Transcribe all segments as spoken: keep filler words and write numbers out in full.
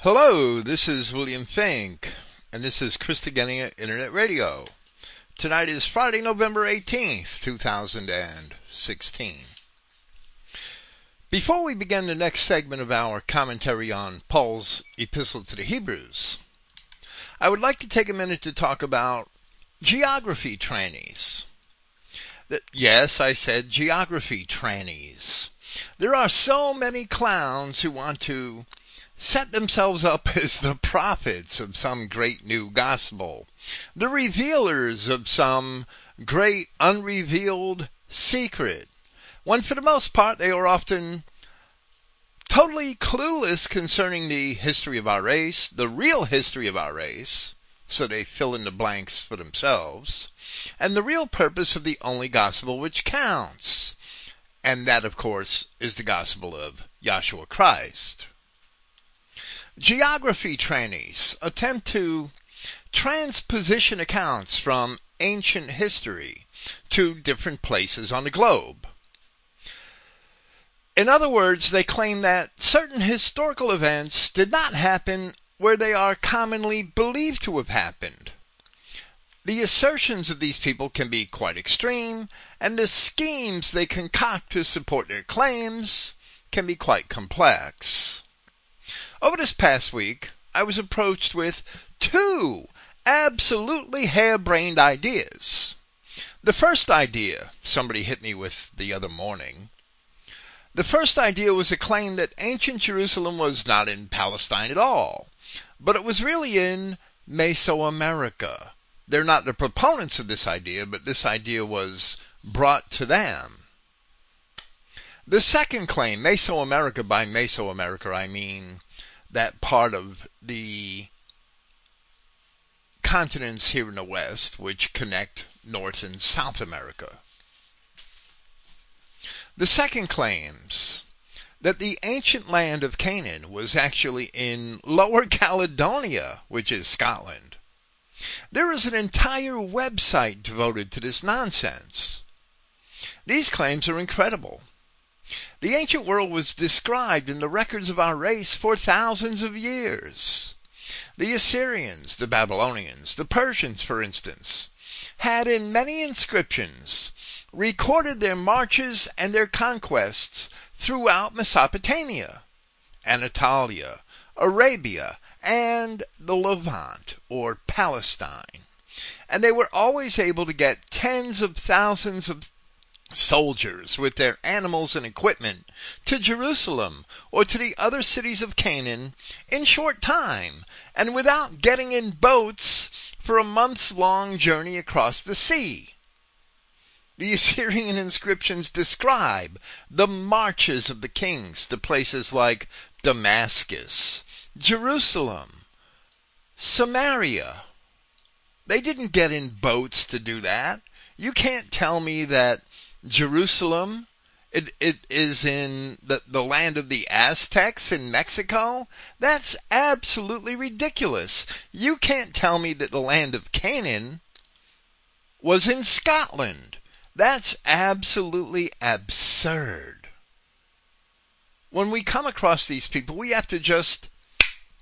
Hello, this is William Fink, and this is Christogenia Internet Radio. Tonight is Friday, November eighteenth, two thousand sixteen. Before we begin the next segment of our commentary on Paul's Epistle to the Hebrews, I would like to take a minute to talk about geography trannies. The, yes, I said geography trannies. There are so many clowns who want to set themselves up as the prophets of some great new gospel, the revealers of some great unrevealed secret, when for the most part they are often totally clueless concerning the history of our race, the real history of our race, so they fill in the blanks for themselves, and the real purpose of the only gospel which counts. And that, of course, is the gospel of Yahshua Christ. Geography trannies attempt to transposition accounts from ancient history to different places on the globe. In other words, they claim that certain historical events did not happen where they are commonly believed to have happened. The assertions of these people can be quite extreme, and the schemes they concoct to support their claims can be quite complex. Over this past week, I was approached with two absolutely harebrained ideas. The first idea, somebody hit me with the other morning, the first idea was a claim that ancient Jerusalem was not in Palestine at all, but it was really in Mesoamerica. They're not the proponents of this idea, but this idea was brought to them. The second claim, Mesoamerica, by Mesoamerica, I mean that part of the continents here in the West, which connect North and South America. The second claims that the ancient land of Canaan was actually in Lower Caledonia, which is Scotland. There is an entire website devoted to this nonsense. These claims are incredible. The ancient world was described in the records of our race for thousands of years. The Assyrians, the Babylonians, the Persians, for instance, had in many inscriptions recorded their marches and their conquests throughout Mesopotamia, Anatolia, Arabia, and the Levant, or Palestine. And they were always able to get tens of thousands of soldiers with their animals and equipment to Jerusalem or to the other cities of Canaan in short time and without getting in boats for a month's long journey across the sea. The Assyrian inscriptions describe the marches of the kings to places like Damascus, Jerusalem, Samaria. They didn't get in boats to do that. You can't tell me that Jerusalem, it, it is in the, the land of the Aztecs in Mexico? That's absolutely ridiculous. You can't tell me that the land of Canaan was in Scotland. That's absolutely absurd. When we come across these people, we have to just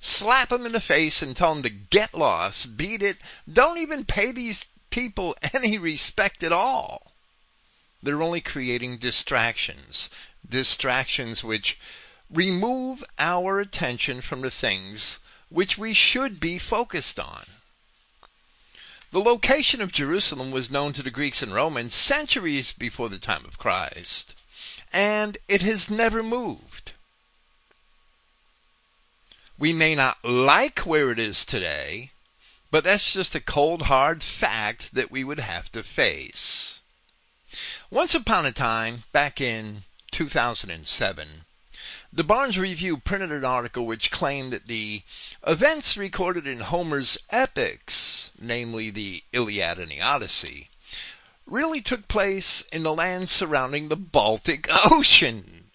slap them in the face and tell them to get lost, beat it. Don't even pay these people any respect at all. They're only creating distractions, distractions which remove our attention from the things which we should be focused on. The location of Jerusalem was known to the Greeks and Romans centuries before the time of Christ, and it has never moved. We may not like where it is today, but that's just a cold, hard fact that we would have to face. Once upon a time, back in two thousand seven, the Barnes Review printed an article which claimed that the events recorded in Homer's epics, namely the Iliad and the Odyssey, really took place in the lands surrounding the Baltic Ocean.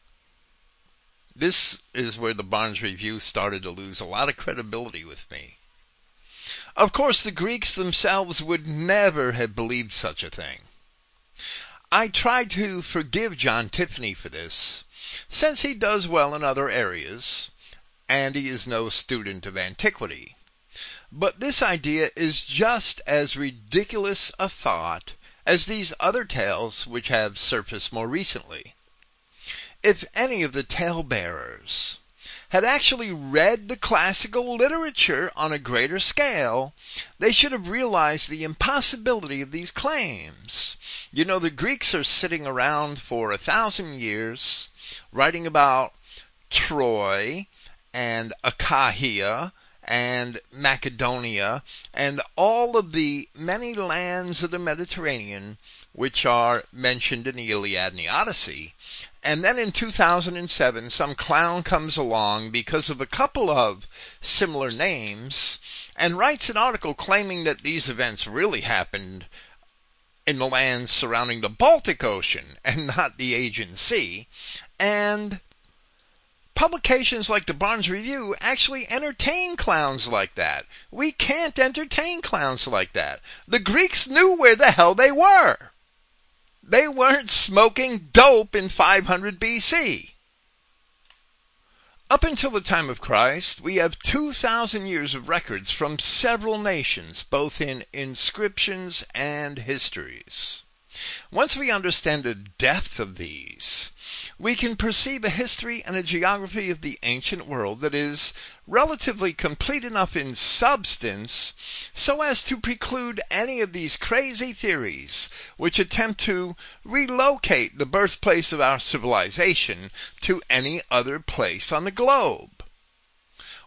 This is where the Barnes Review started to lose a lot of credibility with me. Of course, the Greeks themselves would never have believed such a thing. I tried to forgive John Tiffany for this, since he does well in other areas, and he is no student of antiquity. But this idea is just as ridiculous a thought as these other tales which have surfaced more recently. If any of the tale-bearers had actually read the classical literature on a greater scale, they should have realized the impossibility of these claims. You know, the Greeks are sitting around for a thousand years writing about Troy and Achaia and Macedonia and all of the many lands of the Mediterranean which are mentioned in the Iliad and the Odyssey. And then in two thousand seven, some clown comes along because of a couple of similar names and writes an article claiming that these events really happened in the lands surrounding the Baltic Ocean and not the Aegean Sea. And publications like the Barnes Review actually entertain clowns like that. We can't entertain clowns like that. The Greeks knew where the hell they were. They weren't smoking dope in five hundred B C. Up until the time of Christ, we have two thousand years of records from several nations, both in inscriptions and histories. Once we understand the depth of these, we can perceive a history and a geography of the ancient world that is relatively complete enough in substance so as to preclude any of these crazy theories which attempt to relocate the birthplace of our civilization to any other place on the globe.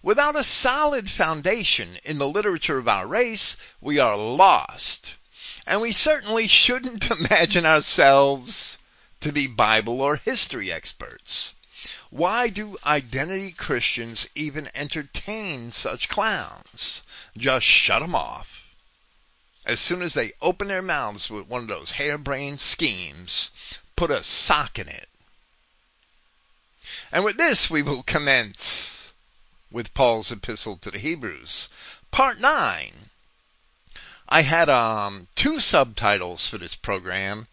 Without a solid foundation in the literature of our race, we are lost. And we certainly shouldn't imagine ourselves to be Bible or history experts. Why do identity Christians even entertain such clowns? Just shut them off. As soon as they open their mouths with one of those harebrained schemes, put a sock in it. And with this we will commence with Paul's epistle to the Hebrews, part nine. I had um, two subtitles for this program.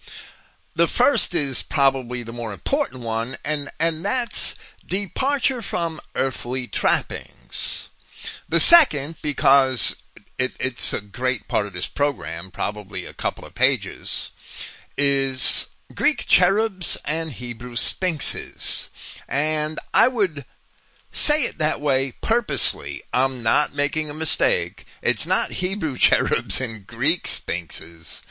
The first is probably the more important one, and, and that's Departure from Earthly Trappings. The second, because it, it's a great part of this program, probably a couple of pages, is Greek Cherubs and Hebrew Sphinxes. And I would say it that way purposely. I'm not making a mistake. It's not Hebrew cherubs and Greek sphinxes.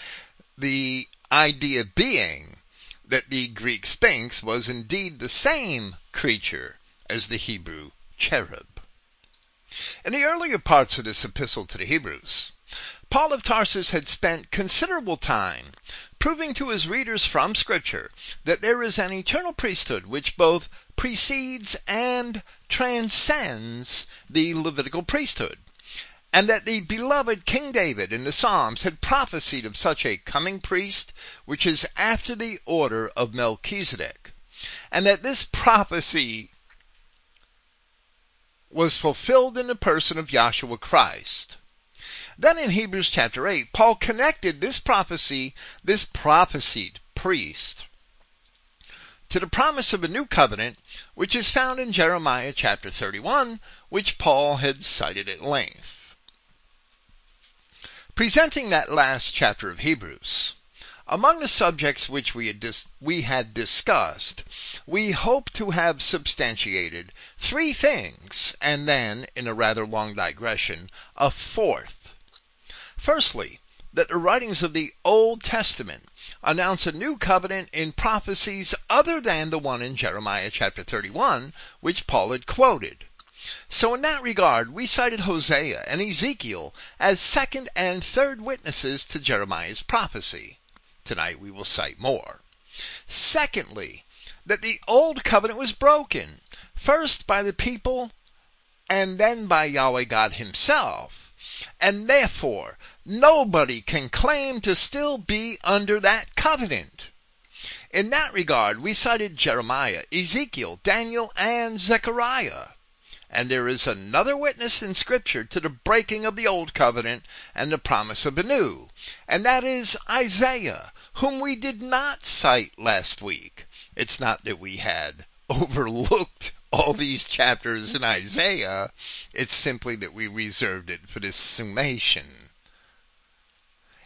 The idea being that the Greek sphinx was indeed the same creature as the Hebrew cherub. In the earlier parts of this epistle to the Hebrews, Paul of Tarsus had spent considerable time proving to his readers from Scripture that there is an eternal priesthood which both precedes and transcends the Levitical priesthood, and that the beloved King David in the Psalms had prophesied of such a coming priest which is after the order of Melchizedek, and that this prophecy was fulfilled in the person of Yahshua Christ. Then in Hebrews chapter eight, Paul connected this prophecy, this prophesied priest, to the promise of a new covenant, which is found in Jeremiah chapter thirty-one, which Paul had cited at length. Presenting that last chapter of Hebrews, among the subjects which we had, dis- we had discussed, we hope to have substantiated three things, and then, in a rather long digression, a fourth. Firstly, that the writings of the Old Testament announce a new covenant in prophecies other than the one in Jeremiah chapter thirty-one, which Paul had quoted. So in that regard, we cited Hosea and Ezekiel as second and third witnesses to Jeremiah's prophecy. Tonight we will cite more. Secondly, that the Old Covenant was broken, first by the people and then by Yahweh God himself. And therefore, nobody can claim to still be under that covenant. In that regard, we cited Jeremiah, Ezekiel, Daniel, and Zechariah. And there is another witness in Scripture to the breaking of the Old Covenant and the promise of a new, and that is Isaiah, whom we did not cite last week. It's not that we had overlooked all these chapters in Isaiah. It's simply that we reserved it for this summation.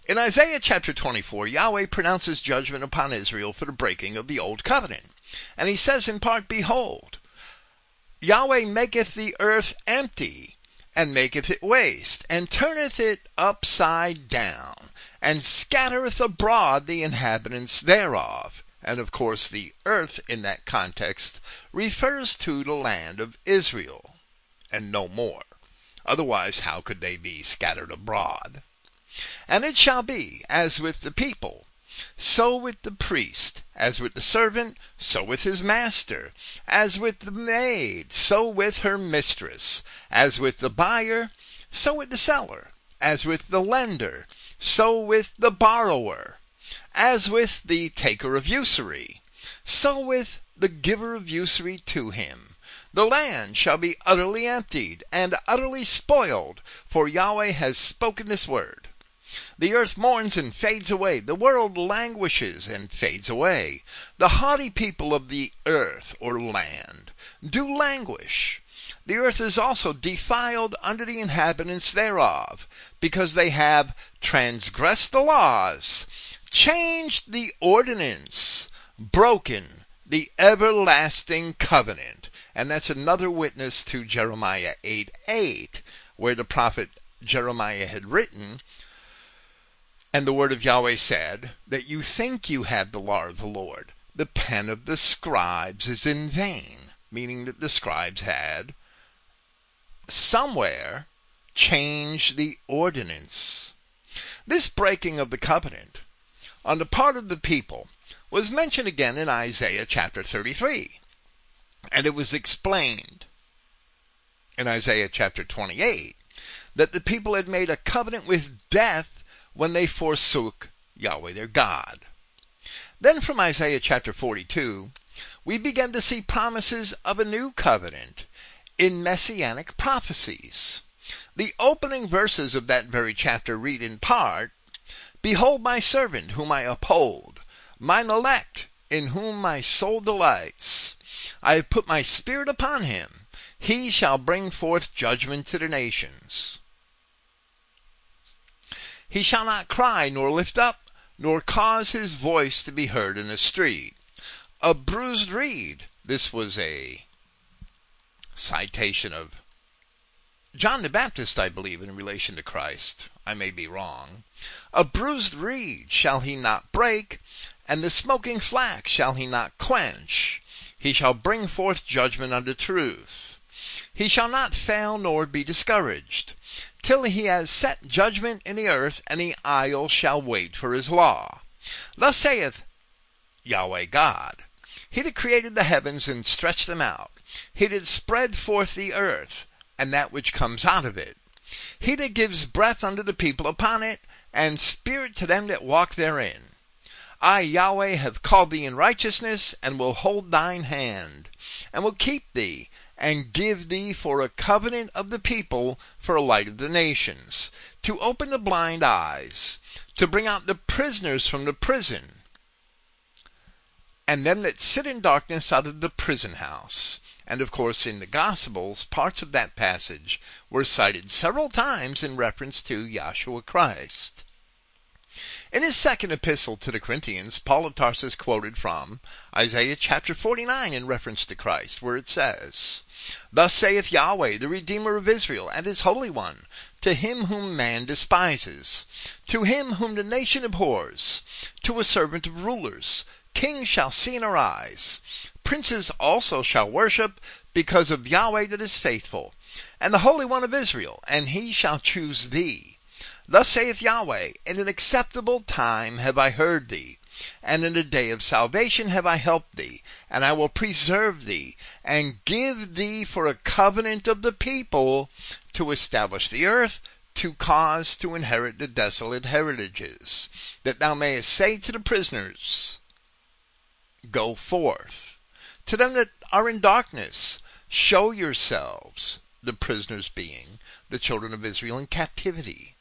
In Isaiah chapter twenty-four, Yahweh pronounces judgment upon Israel for the breaking of the Old Covenant. And he says in part, "Behold, Yahweh maketh the earth empty, and maketh it waste, and turneth it upside down, and scattereth abroad the inhabitants thereof." And of course, the earth in that context refers to the land of Israel, and no more. Otherwise, how could they be scattered abroad? "And it shall be, as with the people, so with the priest, as with the servant, so with his master, as with the maid, so with her mistress, as with the buyer, so with the seller, as with the lender, so with the borrower, as with the taker of usury, so with the giver of usury to him. The land shall be utterly emptied and utterly spoiled, for Yahweh has spoken this word. The earth mourns and fades away. The world languishes and fades away. The haughty people of the earth, or land, do languish. The earth is also defiled under the inhabitants thereof, because they have transgressed the laws, changed the ordinance, broken the everlasting covenant." And that's another witness to Jeremiah eight eight, where the prophet Jeremiah had written, "And the word of Yahweh said, that you think you have the law of the Lord. The pen of the scribes is in vain," meaning that the scribes had somewhere changed the ordinance. This breaking of the covenant on the part of the people was mentioned again in Isaiah chapter thirty-three, and it was explained in Isaiah chapter twenty-eight that the people had made a covenant with death when they forsook Yahweh their God. Then from Isaiah chapter forty-two, we begin to see promises of a new covenant in messianic prophecies. The opening verses of that very chapter read in part, "Behold my servant whom I uphold, mine elect in whom my soul delights. I have put my spirit upon him. He shall bring forth judgment to the nations. He shall not cry, nor lift up, nor cause his voice to be heard in the street. A bruised reed." This was a citation of John the Baptist, I believe, in relation to Christ. I may be wrong. "A bruised reed shall he not break, and the smoking flax shall he not quench. He shall bring forth judgment unto truth. He shall not fail nor be discouraged, till he has set judgment in the earth, and the isle shall wait for his law. Thus saith Yahweh God, He that created the heavens and stretched them out, He that spread forth the earth, and that which comes out of it, He that gives breath unto the people upon it, and spirit to them that walk therein. I, Yahweh, have called thee in righteousness, and will hold thine hand, and will keep thee, and give thee for a covenant of the people, for a light of the nations, to open the blind eyes, to bring out the prisoners from the prison, and them that sit in darkness out of the prison house." And of course, in the Gospels, parts of that passage were cited several times in reference to Yahshua Christ. In his second epistle to the Corinthians, Paul of Tarsus quoted from Isaiah chapter forty-nine in reference to Christ, where it says, "Thus saith Yahweh, the Redeemer of Israel, and his Holy One, to him whom man despises, to him whom the nation abhors, to a servant of rulers. Kings shall see and arise. Princes also shall worship, because of Yahweh that is faithful, and the Holy One of Israel, and he shall choose thee. Thus saith Yahweh, in an acceptable time have I heard thee, and in the day of salvation have I helped thee, and I will preserve thee, and give thee for a covenant of the people, to establish the earth, to cause to inherit the desolate heritages, that thou mayest say to the prisoners, Go forth. To them that are in darkness, show yourselves," the prisoners being the children of Israel in captivity.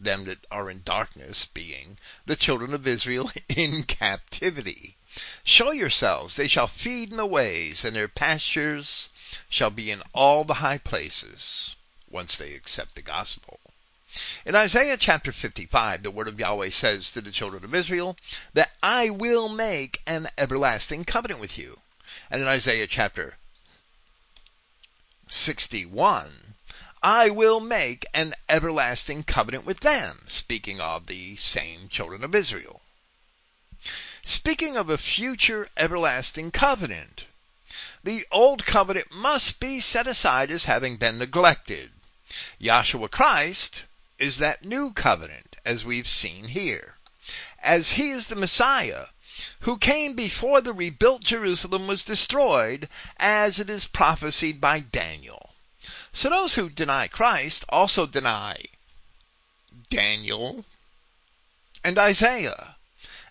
Them that are in darkness being the children of Israel in captivity. Show yourselves, they shall feed in the ways, and their pastures shall be in all the high places, once they accept the gospel. In Isaiah chapter fifty-five, the word of Yahweh says to the children of Israel that I will make an everlasting covenant with you. And in Isaiah chapter sixty-one, I will make an everlasting covenant with them, speaking of the same children of Israel. Speaking of a future everlasting covenant, the old covenant must be set aside as having been neglected. Yahshua Christ is that new covenant, as we've seen here, as he is the Messiah who came before the rebuilt Jerusalem was destroyed, as it is prophesied by Daniel. So those who deny Christ also deny Daniel and Isaiah,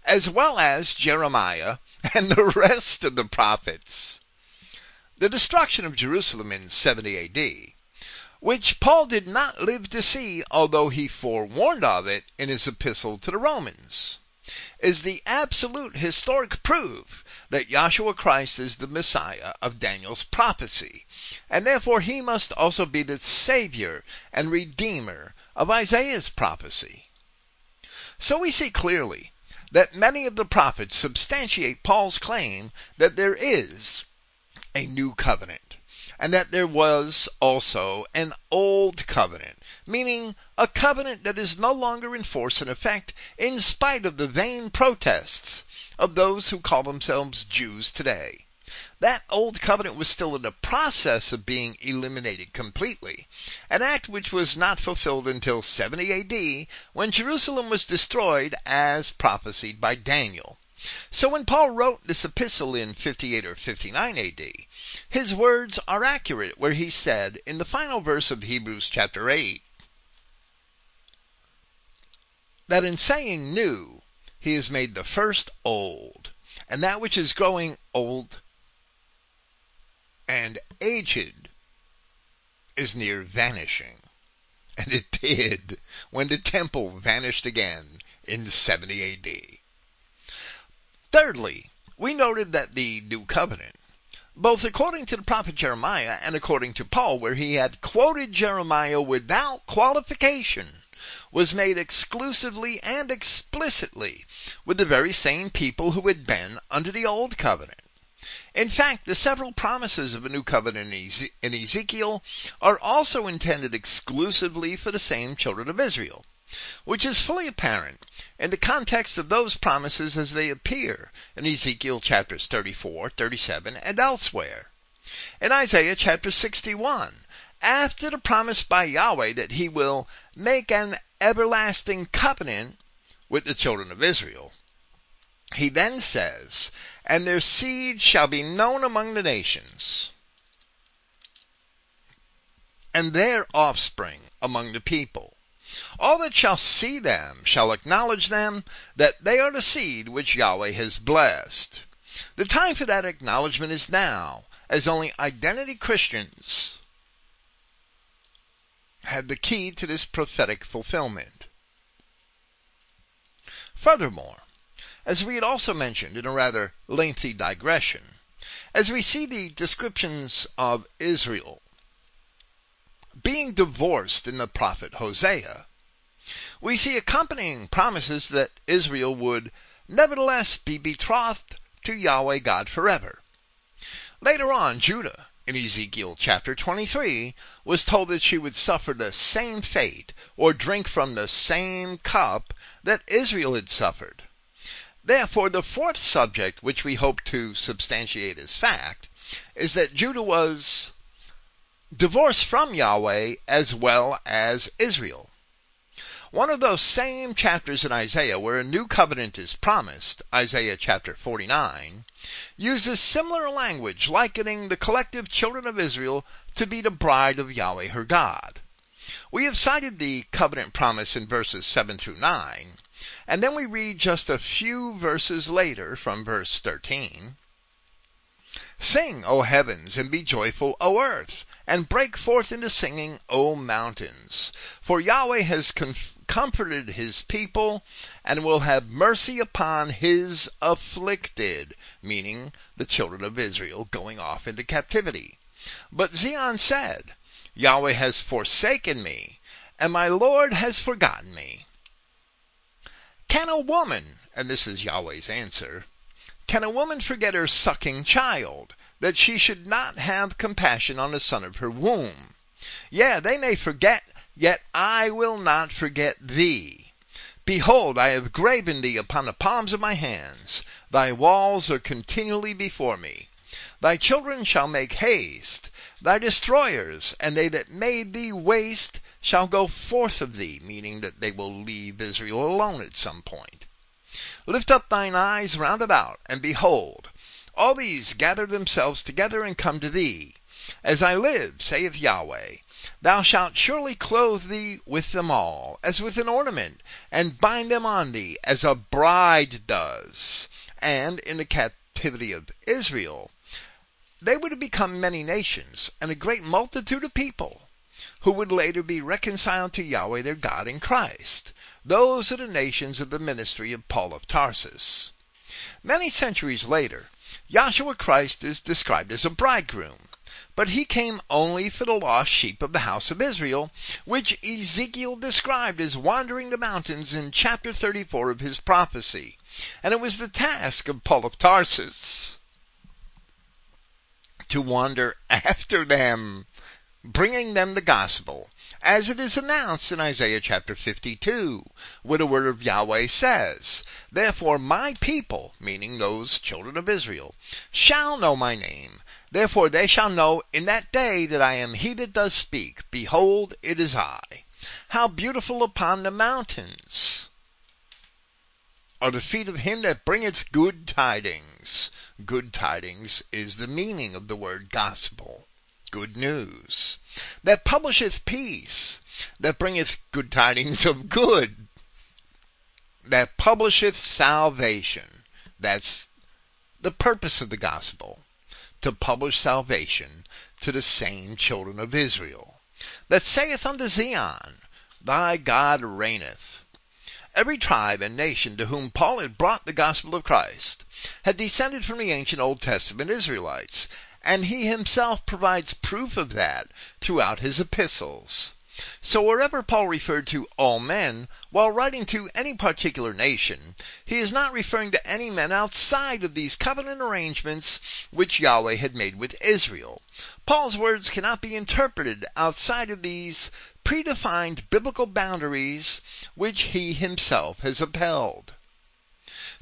as well as Jeremiah and the rest of the prophets. The destruction of Jerusalem in seventy A D, which Paul did not live to see, although he forewarned of it in his epistle to the Romans, is the absolute historic proof that Yahshua Christ is the Messiah of Daniel's prophecy, and therefore he must also be the Savior and Redeemer of Isaiah's prophecy. So we see clearly that many of the prophets substantiate Paul's claim that there is a new covenant, and that there was also an old covenant, meaning a covenant that is no longer in force and effect in spite of the vain protests of those who call themselves Jews today. That old covenant was still in the process of being eliminated completely, an act which was not fulfilled until seventy A D, when Jerusalem was destroyed as prophesied by Daniel. So when Paul wrote this epistle in fifty-eight or fifty-nine A D, his words are accurate where he said in the final verse of Hebrews chapter eight, that in saying new, he has made the first old, and that which is growing old and aged is near vanishing. And it did when the temple vanished again in seventy A D. Thirdly, we noted that the new covenant, both according to the prophet Jeremiah and according to Paul, where he had quoted Jeremiah without qualification, was made exclusively and explicitly with the very same people who had been under the old covenant. In fact, the several promises of a new covenant in Ezekiel are also intended exclusively for the same children of Israel, which is fully apparent in the context of those promises as they appear in Ezekiel chapters thirty-four, thirty-seven, and elsewhere. In Isaiah chapter sixty-one, after the promise by Yahweh that he will make an everlasting covenant with the children of Israel, he then says, and their seed shall be known among the nations, and their offspring among the people. All that shall see them shall acknowledge them, that they are the seed which Yahweh has blessed. The time for that acknowledgement is now, as only identity Christians had the key to this prophetic fulfillment. Furthermore, as we had also mentioned in a rather lengthy digression, as we see the descriptions of Israel being divorced in the prophet Hosea, we see accompanying promises that Israel would nevertheless be betrothed to Yahweh God forever. Later on, Judah, in Ezekiel chapter twenty-three, was told that she would suffer the same fate or drink from the same cup that Israel had suffered. Therefore, the fourth subject, which we hope to substantiate as fact, is that Judah was divorced from Yahweh as well as Israel. One of those same chapters in Isaiah where a new covenant is promised, Isaiah chapter forty-nine, uses similar language likening the collective children of Israel to be the bride of Yahweh her God. We have cited the covenant promise in verses seven through nine, and then we read just a few verses later from verse thirteen, Sing, O heavens, and be joyful, O earth, and break forth into singing, O mountains. For Yahweh has comforted his people and will have mercy upon his afflicted, meaning the children of Israel going off into captivity. But Zion said, Yahweh has forsaken me, and my Lord has forgotten me. Can a woman, and this is Yahweh's answer, can a woman forget her sucking child, that she should not have compassion on the son of her womb? Yeah, they may forget, yet I will not forget thee. Behold, I have graven thee upon the palms of my hands. Thy walls are continually before me. Thy children shall make haste. Thy destroyers, and they that made thee waste, shall go forth of thee, meaning that they will leave Israel alone at some point. Lift up thine eyes round about, and behold, all these gather themselves together and come to thee. As I live, saith Yahweh, thou shalt surely clothe thee with them all, as with an ornament, and bind them on thee, as a bride does. And in the captivity of Israel, they would have become many nations, and a great multitude of people, who would later be reconciled to Yahweh their God in Christ. Those are the nations of the ministry of Paul of Tarsus. Many centuries later, Yahshua Christ is described as a bridegroom, but he came only for the lost sheep of the house of Israel, which Ezekiel described as wandering the mountains in chapter thirty-four of his prophecy, and it was the task of Paul of Tarsus to wander after them, bringing them the gospel, as it is announced in Isaiah chapter fifty-two, where the word of Yahweh says, Therefore my people, meaning those children of Israel, shall know my name. Therefore they shall know in that day that I am he that does speak. Behold, it is I. How beautiful upon the mountains are the feet of him that bringeth good tidings. Good tidings is the meaning of the word gospel. Good news, that publisheth peace, that bringeth good tidings of good, that publisheth salvation. That's the purpose of the gospel, to publish salvation to the same children of Israel. That saith unto Zion, Thy God reigneth. Every tribe and nation to whom Paul had brought the gospel of Christ had descended from the ancient Old Testament Israelites, and he himself provides proof of that throughout his epistles. So wherever Paul referred to all men, while writing to any particular nation, he is not referring to any men outside of these covenant arrangements which Yahweh had made with Israel. Paul's words cannot be interpreted outside of these predefined biblical boundaries which he himself has upheld.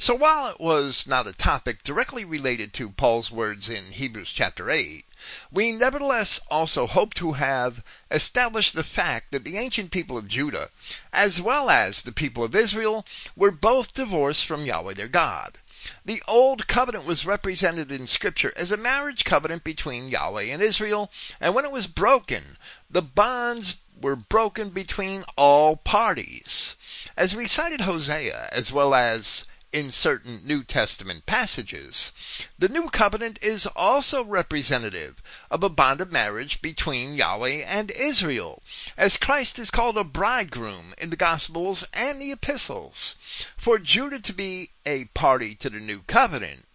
So while it was not a topic directly related to Paul's words in Hebrews chapter eight, we nevertheless also hope to have established the fact that the ancient people of Judah, as well as the people of Israel, were both divorced from Yahweh their God. The Old Covenant was represented in Scripture as a marriage covenant between Yahweh and Israel, and when it was broken, the bonds were broken between all parties. As we cited Hosea, as well as in certain New Testament passages, the new covenant is also representative of a bond of marriage between Yahweh and Israel, as Christ is called a bridegroom in the Gospels and the Epistles. For Judah to be a party to the new covenant,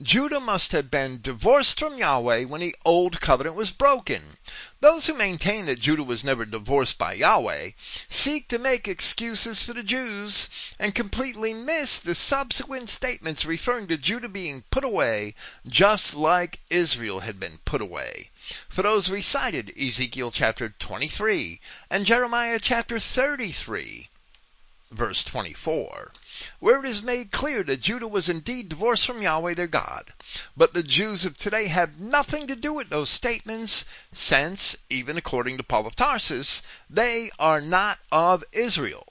Judah must have been divorced from Yahweh when the old covenant was broken. Those who maintain that Judah was never divorced by Yahweh seek to make excuses for the Jews and completely miss the subsequent statements referring to Judah being put away just like Israel had been put away. For those recited Ezekiel chapter twenty-three and Jeremiah chapter thirty-three. Verse twenty-four, where it is made clear that Judah was indeed divorced from Yahweh their God. But the Jews of today have nothing to do with those statements, since, even according to Paul of Tarsus, they are not of Israel.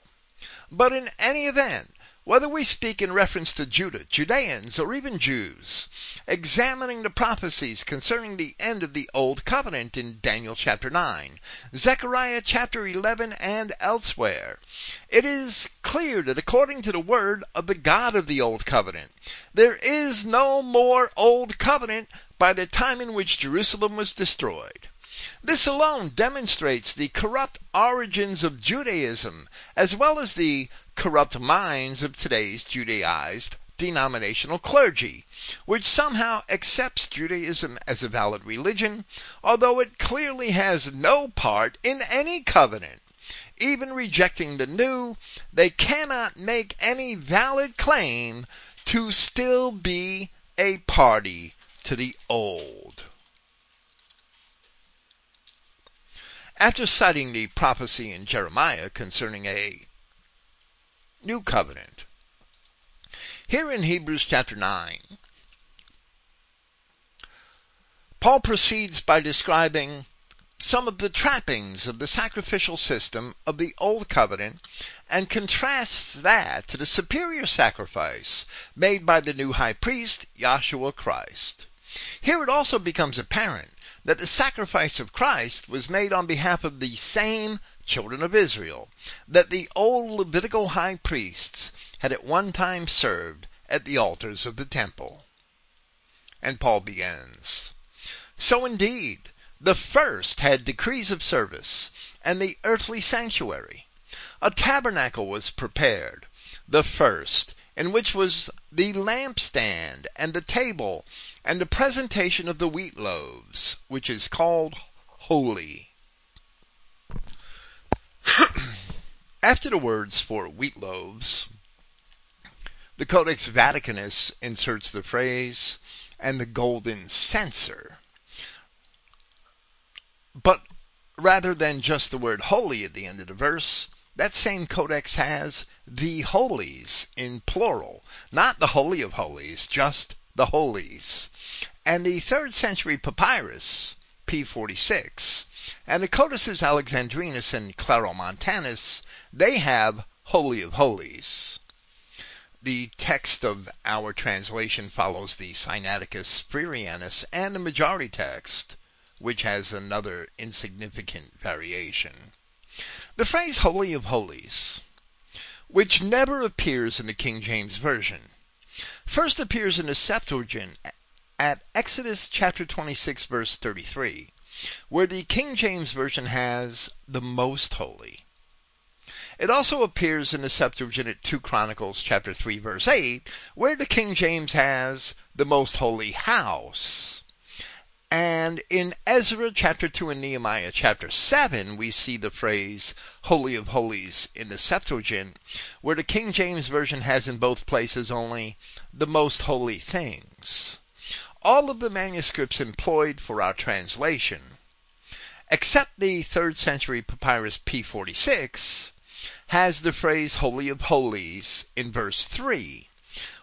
But in any event, whether we speak in reference to Judah, Judeans, or even Jews, examining the prophecies concerning the end of the Old Covenant in Daniel chapter nine, Zechariah chapter eleven, and elsewhere, it is clear that according to the word of the God of the Old Covenant, there is no more Old Covenant by the time in which Jerusalem was destroyed. This alone demonstrates the corrupt origins of Judaism, as well as the corrupt minds of today's Judaized denominational clergy, which somehow accepts Judaism as a valid religion, although it clearly has no part in any covenant. Even rejecting the new, they cannot make any valid claim to still be a party to the old. After citing the prophecy in Jeremiah concerning a new covenant, here in Hebrews chapter nine, Paul proceeds by describing some of the trappings of the sacrificial system of the old covenant and contrasts that to the superior sacrifice made by the new high priest, Yahshua Christ. Here it also becomes apparent that the sacrifice of Christ was made on behalf of the same children of Israel that the old Levitical high priests had at one time served at the altars of the temple. And Paul begins, "So indeed, the first had decrees of service and the earthly sanctuary. A tabernacle was prepared, the first, in which was the lampstand and the table and the presentation of the wheat loaves, which is called holy." After the words for wheat loaves, the Codex Vaticanus inserts the phrase, "and the golden censer." But rather than just the word holy at the end of the verse, that same codex has the holies in plural, not the holy of holies, just the holies. And the third century papyrus, P forty-six, and the codices Alexandrinus and Claromontanus, they have holy of holies. The text of our translation follows the Sinaiticus Freirianus and the majority text, which has another insignificant variation. The phrase holy of holies, which never appears in the King James Version, first appears in the Septuagint at Exodus chapter twenty-six verse thirty-three, where the King James Version has the most holy. It also appears in the Septuagint at two Chronicles chapter three verse eight, where the King James has the most holy house. And in Ezra chapter two and Nehemiah chapter seven, we see the phrase holy of holies in the Septuagint, where the King James Version has in both places only the most holy things. All of the manuscripts employed for our translation, except the third century papyrus P forty-six, has the phrase holy of holies in verse three.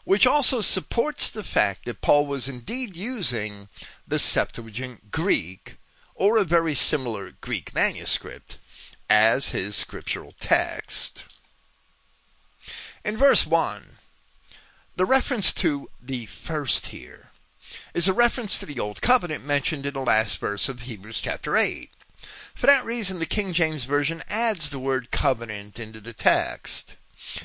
Which also supports the fact that Paul was indeed using the Septuagint Greek, or a very similar Greek manuscript, as his scriptural text. In verse one, the reference to the first here is a reference to the Old Covenant mentioned in the last verse of Hebrews chapter eight. For that reason, the King James Version adds the word covenant into the text.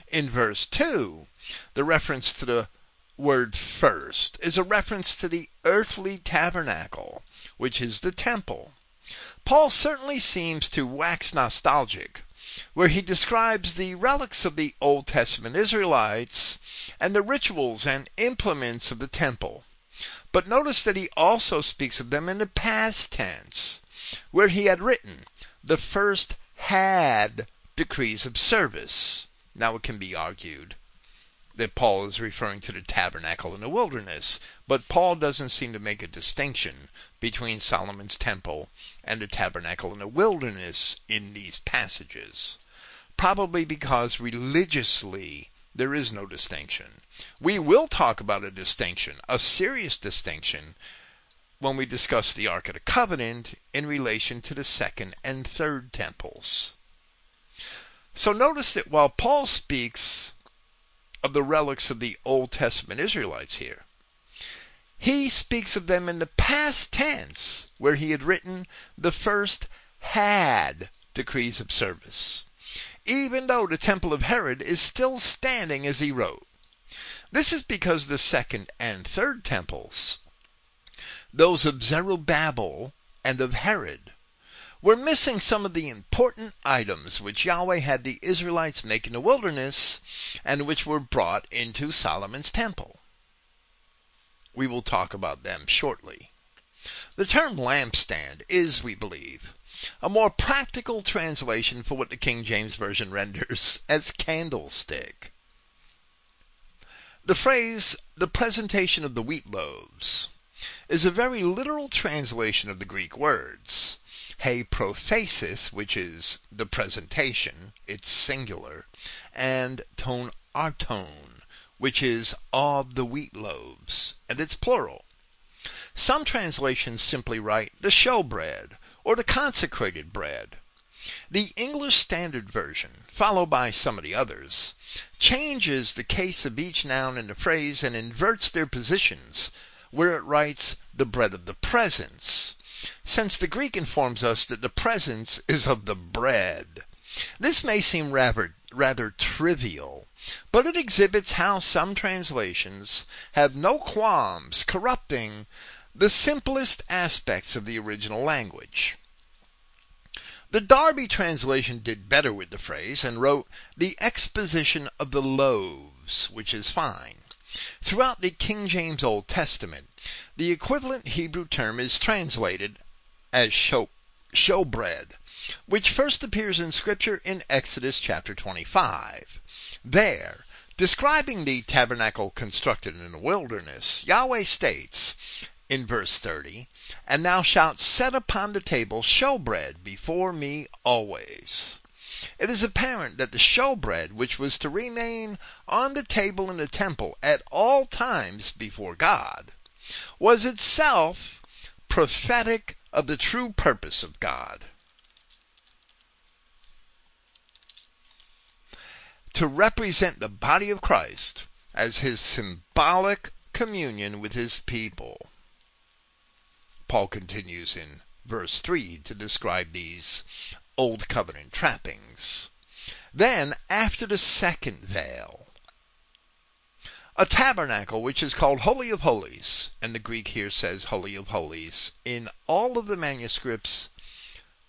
In verse two, the reference to the word first is a reference to the earthly tabernacle, which is the temple. Paul certainly seems to wax nostalgic, where he describes the relics of the Old Testament Israelites and the rituals and implements of the temple. But notice that he also speaks of them in the past tense, where he had written, "The first had decrees of service." Now it can be argued that Paul is referring to the tabernacle in the wilderness, but Paul doesn't seem to make a distinction between Solomon's temple and the tabernacle in the wilderness in these passages, probably because religiously there is no distinction. We will talk about a distinction, a serious distinction, when we discuss the Ark of the Covenant in relation to the second and third temples. So notice that while Paul speaks of the relics of the Old Testament Israelites here, he speaks of them in the past tense, where he had written, "The first had decrees of service," even though the temple of Herod is still standing as he wrote. This is because the second and third temples, those of Zerubbabel and of Herod. We're missing some of the important items which Yahweh had the Israelites make in the wilderness and which were brought into Solomon's temple. We will talk about them shortly. The term lampstand is, we believe, a more practical translation for what the King James Version renders as candlestick. The phrase, the presentation of the wheat loaves, is a very literal translation of the Greek words, heprothesis, which is the presentation, it's singular, and ton arton, which is of the wheat loaves, and it's plural. Some translations simply write the showbread, or the consecrated bread. The English Standard Version, followed by some of the others, changes the case of each noun in the phrase and inverts their positions, where it writes the bread of the presence, since the Greek informs us that the presence is of the bread. This may seem rather, rather trivial, but it exhibits how some translations have no qualms corrupting the simplest aspects of the original language. The Darby translation did better with the phrase and wrote the exposition of the loaves, which is fine. Throughout the King James Old Testament, the equivalent Hebrew term is translated as show, showbread, which first appears in Scripture in Exodus chapter twenty-five. There, describing the tabernacle constructed in the wilderness, Yahweh states, in verse thirty, "And thou shalt set upon the table showbread before me always." It is apparent that the showbread, which was to remain on the table in the temple at all times before God, was itself prophetic of the true purpose of God, to represent the body of Christ as his symbolic communion with his people. Paul continues in verse three to describe these Old Covenant trappings. Then, after the second veil, a tabernacle which is called Holy of Holies, and the Greek here says Holy of Holies in all of the manuscripts,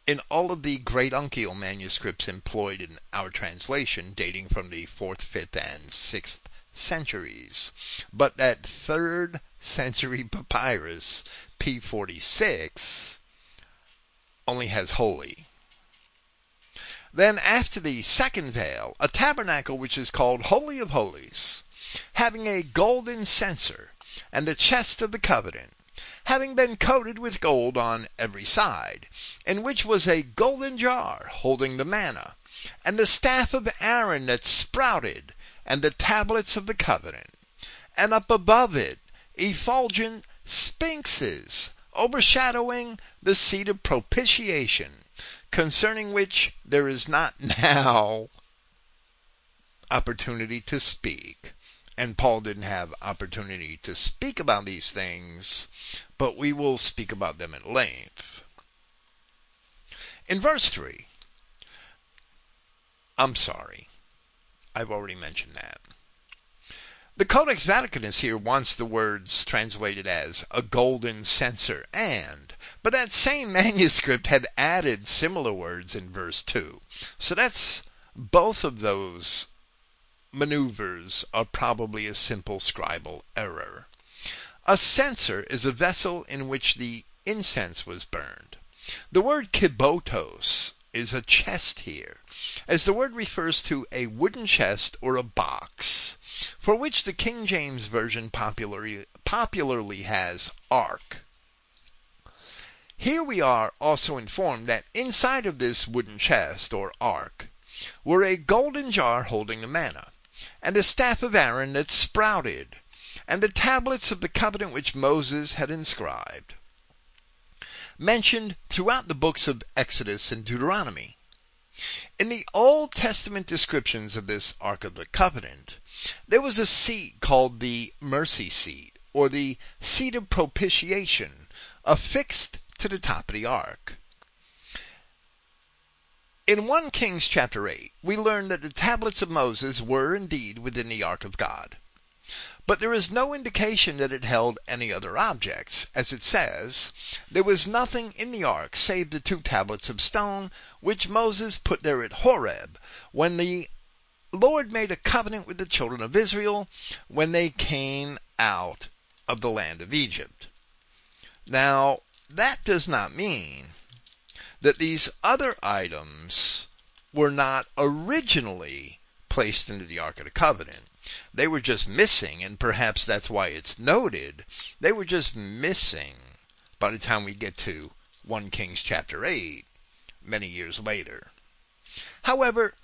in all of the Great Uncial manuscripts employed in our translation, dating from the fourth, fifth, and sixth centuries, but that third century papyrus P forty-six only has holy. Then after the second veil, a tabernacle which is called Holy of Holies, having a golden censer and the chest of the covenant, having been coated with gold on every side, in which was a golden jar holding the manna, and the staff of Aaron that sprouted, and the tablets of the covenant, and up above it effulgent sphinxes, overshadowing the seat of propitiation, concerning which there is not now opportunity to speak. And Paul didn't have opportunity to speak about these things, but we will speak about them at length. In verse three, I'm sorry, I've already mentioned that. The Codex Vaticanus here wants the words translated as a golden censer and, but that same manuscript had added similar words in verse two. So that's, both of those maneuvers are probably a simple scribal error. A censer is a vessel in which the incense was burned. The word kibotos is a chest here, as the word refers to a wooden chest or a box, for which the King James Version popularly, popularly has ark. Here we are also informed that inside of this wooden chest or ark were a golden jar holding the manna, and a staff of Aaron that sprouted, and the tablets of the covenant which Moses had inscribed, mentioned throughout the books of Exodus and Deuteronomy. In the Old Testament descriptions of this Ark of the Covenant, there was a seat called the mercy seat, or the seat of propitiation, affixed to the top of the ark. In First Kings chapter eight, we learn that the tablets of Moses were indeed within the Ark of God. But there is no indication that it held any other objects. As it says, there was nothing in the ark save the two tablets of stone, which Moses put there at Horeb, when the Lord made a covenant with the children of Israel when they came out of the land of Egypt. Now, that does not mean that these other items were not originally placed into the Ark of the Covenant. They were just missing, and perhaps that's why it's noted. They were just missing by the time we get to First Kings chapter eight, many years later. However,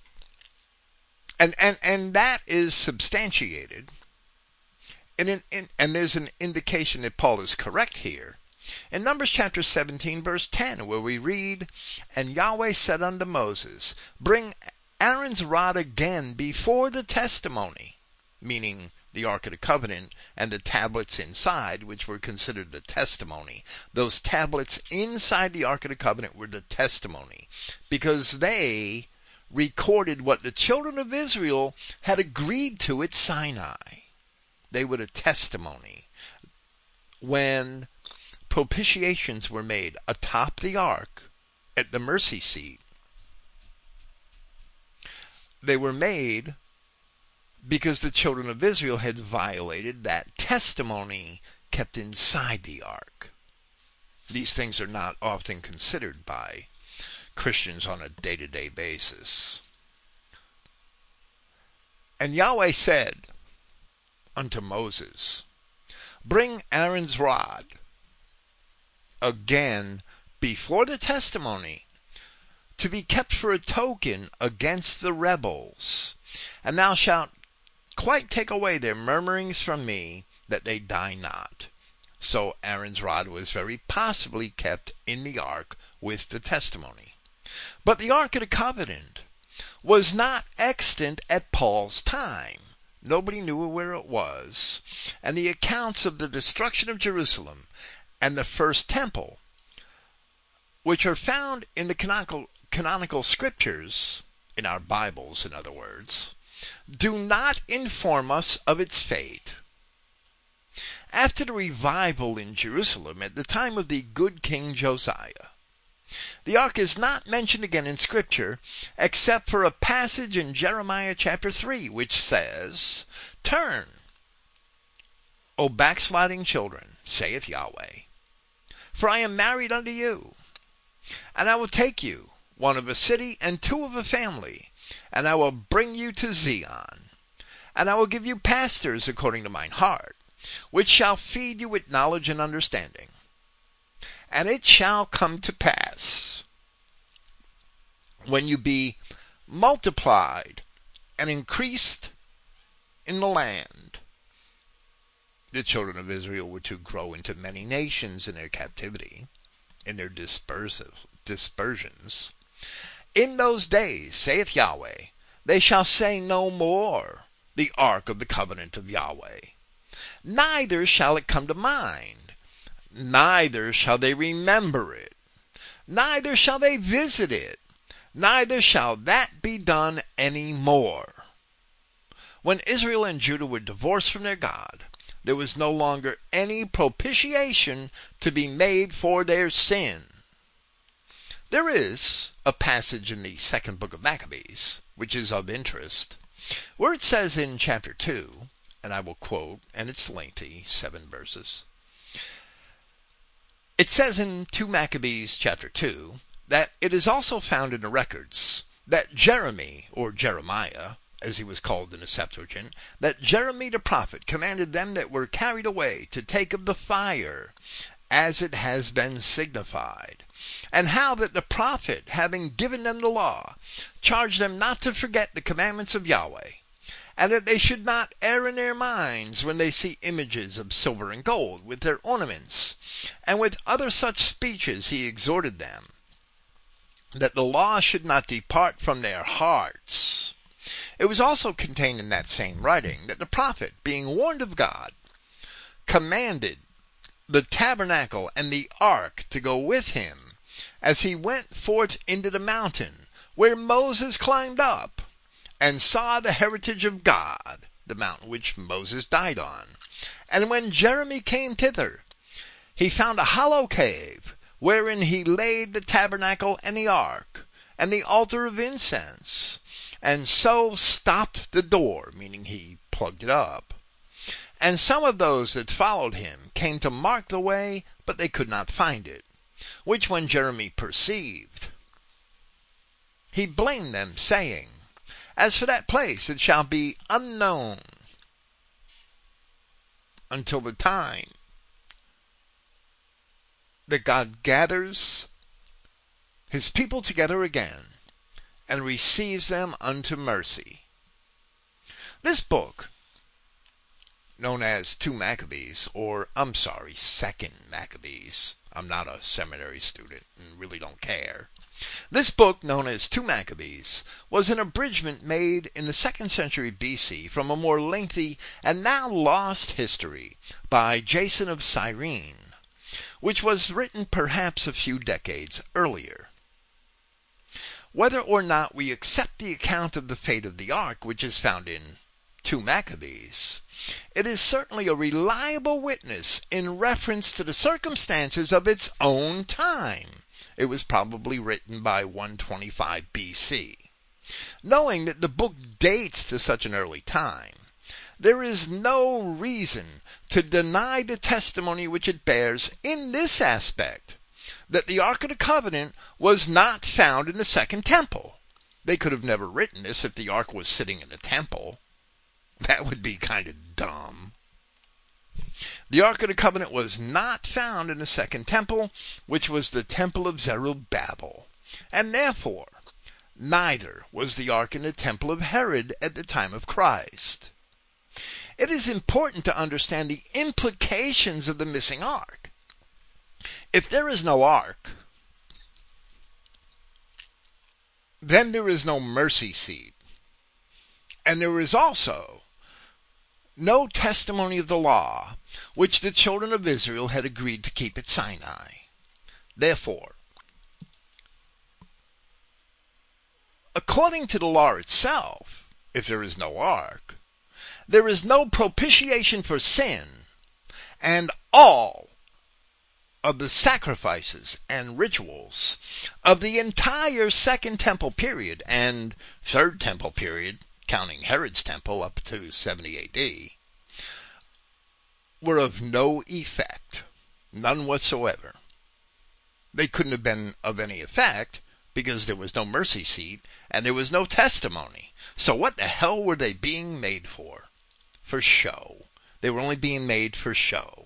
and, and, and that is substantiated, and, in, in, and there's an indication that Paul is correct here. In Numbers chapter seventeen, verse ten, where we read, "And Yahweh said unto Moses, Bring Aaron's rod again before the testimony," meaning the Ark of the Covenant and the tablets inside, which were considered the testimony. Those tablets inside the Ark of the Covenant were the testimony, because they recorded what the children of Israel had agreed to at Sinai. They were the testimony. When propitiations were made atop the ark at the mercy seat, they were made because the children of Israel had violated that testimony kept inside the ark. These things are not often considered by Christians on a day-to-day basis. And Yahweh said unto Moses, "Bring Aaron's rod again before the testimony, to be kept for a token against the rebels, and thou shalt quite take away their murmurings from me, that they die not." So Aaron's rod was very possibly kept in the ark with the testimony. But the Ark of the Covenant was not extant at Paul's time. Nobody knew where it was, and the accounts of the destruction of Jerusalem and the first temple, which are found in the canonical, canonical scriptures, in our Bibles in other words, do not inform us of its fate. After the revival in Jerusalem at the time of the good King Josiah, the ark is not mentioned again in scripture, except for a passage in Jeremiah chapter three, which says, "Turn, O backsliding children, saith Yahweh, for I am married unto you, and I will take you, one of a city and two of a family, and I will bring you to Zion, and I will give you pastors according to mine heart, which shall feed you with knowledge and understanding. And it shall come to pass, when you be multiplied and increased in the land." The children of Israel were to grow into many nations in their captivity, in their dispersions. "In those days, saith Yahweh, they shall say no more, the ark of the covenant of Yahweh. Neither shall it come to mind, neither shall they remember it, neither shall they visit it, neither shall that be done any more." When Israel and Judah were divorced from their God, there was no longer any propitiation to be made for their sin. There is a passage in the second book of Maccabees, which is of interest, where it says in chapter two, and I will quote, and it's lengthy, seven verses. It says in two Maccabees chapter two, that it is also found in the records that Jeremy, or Jeremiah, as he was called in the Septuagint, that Jeremy the prophet commanded them that were carried away to take of the fire, as it has been signified, and how that the prophet, having given them the law, charged them not to forget the commandments of Yahweh, and that they should not err in their minds when they see images of silver and gold with their ornaments, and with other such speeches he exhorted them, that the law should not depart from their hearts. It was also contained in that same writing that the prophet, being warned of God, commanded the tabernacle and the ark to go with him as he went forth into the mountain, where Moses climbed up and saw the heritage of God the mountain which Moses died on. And when Jeremy came thither, he found a hollow cave, wherein he laid the tabernacle and the ark, and the altar of incense, and so stopped the door, meaning he plugged it up. And some of those that followed him came to mark the way, but they could not find it, which when Jeremy perceived, he blamed them, saying, As for that place, it shall be unknown until the time that God gathers his people together again and receives them unto mercy. This book, known as Two Maccabees, or I'm sorry, Second Maccabees. I'm not a seminary student and really don't care. This book, known as Two Maccabees, was an abridgment made in the second century B C from a more lengthy and now lost history by Jason of Cyrene, which was written perhaps a few decades earlier. Whether or not we accept the account of the fate of the ark, which is found in Two Maccabees, it is certainly a reliable witness in reference to the circumstances of its own time. It was probably written by one twenty-five B C. Knowing that the book dates to such an early time, there is no reason to deny the testimony which it bears in this aspect, that the Ark of the Covenant was not found in the Second Temple. They could have never written this if the Ark was sitting in the temple. That would be kind of dumb. The Ark of the Covenant was not found in the Second Temple, which was the Temple of Zerubbabel, and therefore neither was the Ark in the Temple of Herod at the time of Christ. It is important to understand the implications of the missing Ark. If there is no Ark, then there is no mercy seat, and there is also no testimony of the law, which the children of Israel had agreed to keep at Sinai. Therefore, according to the law itself, if there is no ark, there is no propitiation for sin, and all of the sacrifices and rituals of the entire Second Temple period and Third Temple period, counting Herod's temple up to seventy A D, were of no effect, none whatsoever. They couldn't have been of any effect because there was no mercy seat and there was no testimony. So what the hell were they being made for? For show. They were only being made for show.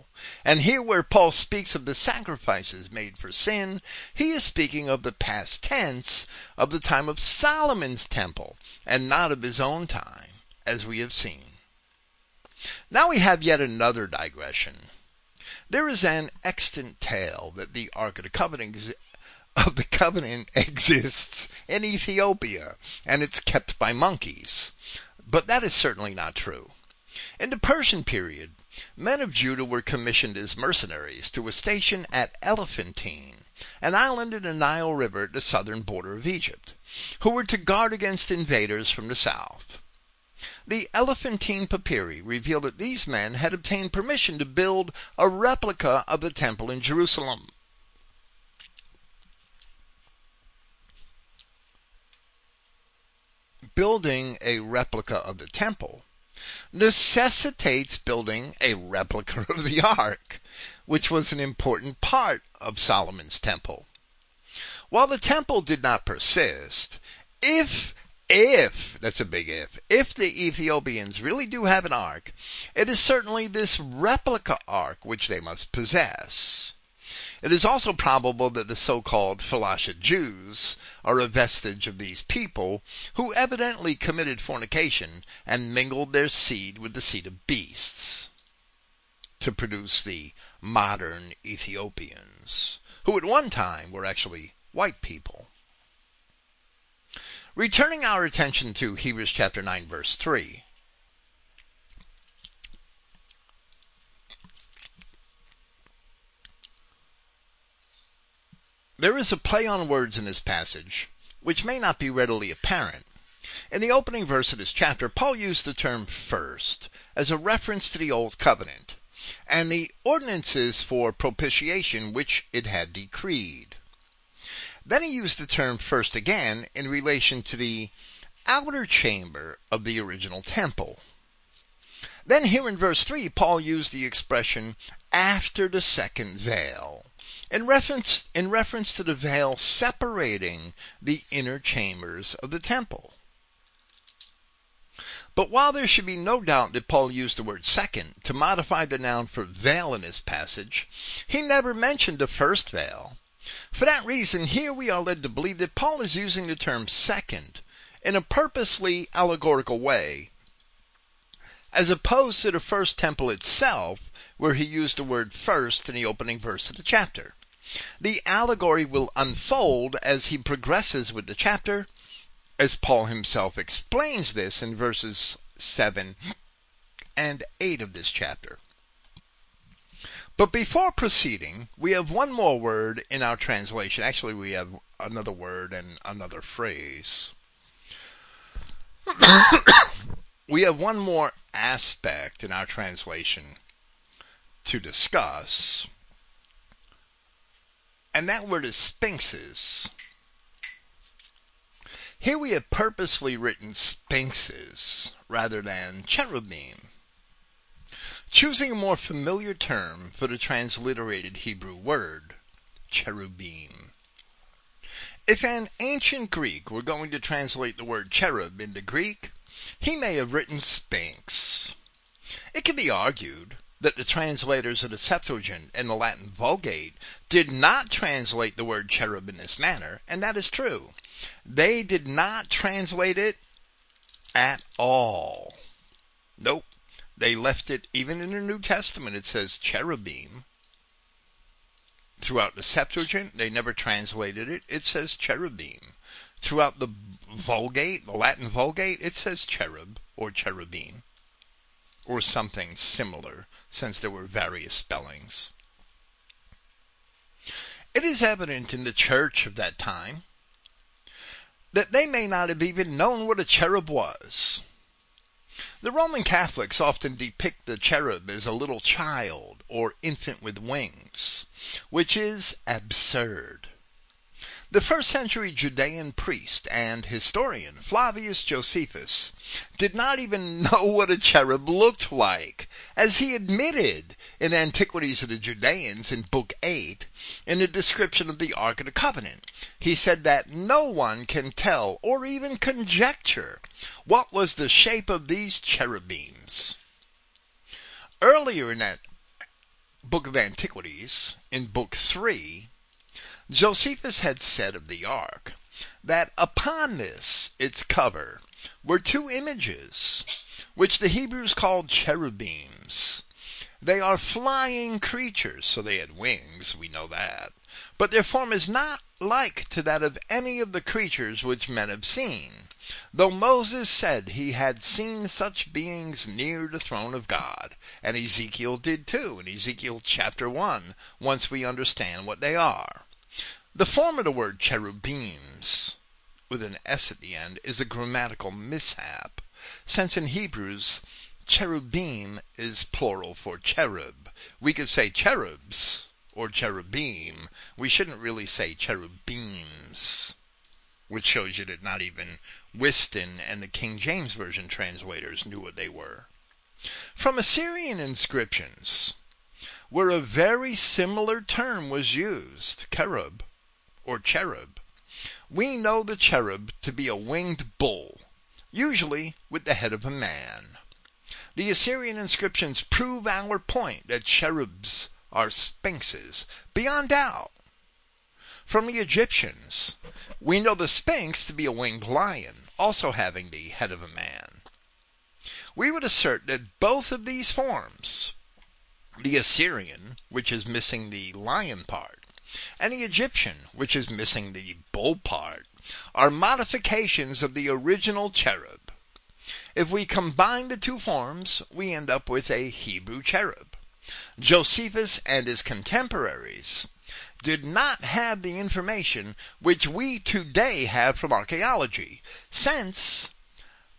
And here where Paul speaks of the sacrifices made for sin, he is speaking of the past tense of the time of Solomon's temple, and not of his own time, as we have seen. Now we have yet another digression. There is an extant tale that the Ark of the Covenant exists. Of the covenant exists in Ethiopia, and it's kept by monkeys. But that is certainly not true. In the Persian period, men of Judah were commissioned as mercenaries to a station at Elephantine, an island in the Nile River at the southern border of Egypt, who were to guard against invaders from the south. The Elephantine papyri reveal that these men had obtained permission to build a replica of the temple in Jerusalem. Building a replica of the temple necessitates building a replica of the ark, which was an important part of Solomon's temple. While the temple did not persist, if, if, that's a big if, if the Ethiopians really do have an ark, it is certainly this replica ark which they must possess. It is also probable that the so-called Falasha Jews are a vestige of these people who evidently committed fornication and mingled their seed with the seed of beasts to produce the modern Ethiopians, who at one time were actually white people. Returning our attention to Hebrews chapter nine, verse three. There is a play on words in this passage, which may not be readily apparent. In the opening verse of this chapter, Paul used the term first as a reference to the Old Covenant and the ordinances for propitiation which it had decreed. Then he used the term first again in relation to the outer chamber of the original temple. Then here in verse three, Paul used the expression after the second veil in reference, in reference to the veil separating the inner chambers of the temple. But while there should be no doubt that Paul used the word second to modify the noun for veil in this passage, he never mentioned the first veil. For that reason, here we are led to believe that Paul is using the term second in a purposely allegorical way, as opposed to the first temple itself, where he used the word first in the opening verse of the chapter. The allegory will unfold as he progresses with the chapter, as Paul himself explains this in verses seven and eight of this chapter. But before proceeding, we have one more word in our translation. Actually, we have another word and another phrase. We have one more aspect in our translation to discuss, and that word is sphinxes. Here we have purposely written sphinxes rather than cherubim, choosing a more familiar term for the transliterated Hebrew word, cherubim. If an ancient Greek were going to translate the word cherub into Greek, he may have written sphinx. It can be argued that the translators of the Septuagint and the Latin Vulgate did not translate the word cherub in this manner, and that is true. They did not translate it at all. Nope. They left it, even in the New Testament, it says cherubim. Throughout the Septuagint, they never translated it. It says cherubim. Throughout the Vulgate, the Latin Vulgate, it says cherub or cherubim or something similar, since there were various spellings. It is evident in the church of that time that they may not have even known what a cherub was. The Roman Catholics often depict the cherub as a little child or infant with wings, which is absurd. The first century Judean priest and historian Flavius Josephus did not even know what a cherub looked like, as he admitted in Antiquities of the Judeans in Book eight, in the description of the Ark of the Covenant. He said that no one can tell or even conjecture what was the shape of these cherubims. Earlier in that Book of Antiquities, in Book three, Josephus had said of the ark that upon this, its cover, were two images, which the Hebrews called cherubims. They are flying creatures, so they had wings, we know that, but their form is not like to that of any of the creatures which men have seen, though Moses said he had seen such beings near the throne of God, and Ezekiel did too, in Ezekiel chapter one, once we understand what they are. The form of the word cherubims, with an S at the end, is a grammatical mishap, since in Hebrews, cherubim is plural for cherub. We could say cherubs or cherubim. We shouldn't really say cherubims, which shows you that not even Whiston and the King James Version translators knew what they were. From Assyrian inscriptions, where a very similar term was used, cherub, or cherub, we know the cherub to be a winged bull, usually with the head of a man. The Assyrian inscriptions prove our point that cherubs are sphinxes, beyond doubt. From the Egyptians, we know the sphinx to be a winged lion, also having the head of a man. We would assert that both of these forms, the Assyrian, which is missing the lion part, and the Egyptian, which is missing the bull part, are modifications of the original cherub. If we combine the two forms, we end up with a Hebrew cherub. Josephus and his contemporaries did not have the information which we today have from archaeology, since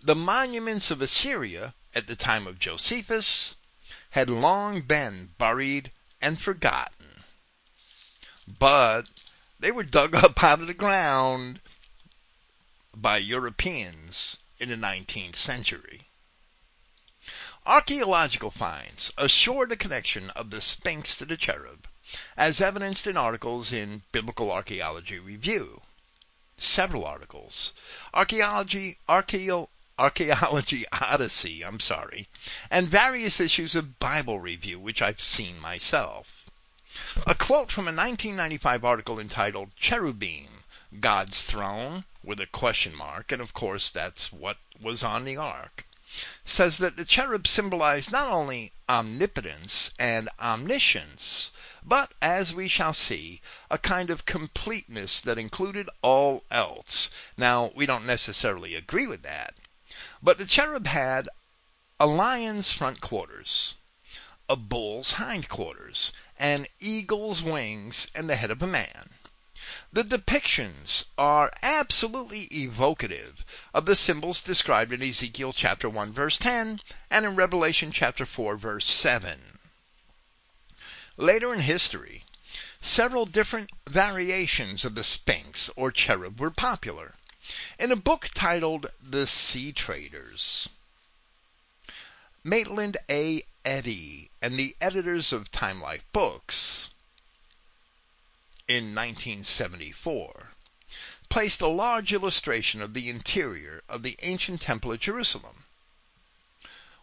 The monuments of Assyria at the time of Josephus had long been buried and forgotten, but they were dug up out of the ground by Europeans in the nineteenth century. Archaeological finds assure the connection of the Sphinx to the cherub, as evidenced in articles in Biblical Archaeology Review. Several articles, Archaeology, Archeo, Archaeology Odyssey, I'm sorry, and various issues of Bible Review, which I've seen myself. A quote from a nineteen ninety-five article entitled Cherubim, God's Throne, with a question mark, and of course that's what was on the ark, says that the cherub symbolized not only omnipotence and omniscience, but, as we shall see, a kind of completeness that included all else. Now, we don't necessarily agree with that, but the cherub had a lion's front quarters, a bull's hind quarters, an eagle's wings, and the head of a man. The depictions are absolutely evocative of the symbols described in Ezekiel chapter one verse ten and in Revelation chapter four verse seven. Later in history, several different variations of the Sphinx or cherub were popular. In a book titled The Sea Traders, Maitland A. Eddy and the editors of Time Life Books in nineteen seventy-four, placed a large illustration of the interior of the ancient temple at Jerusalem,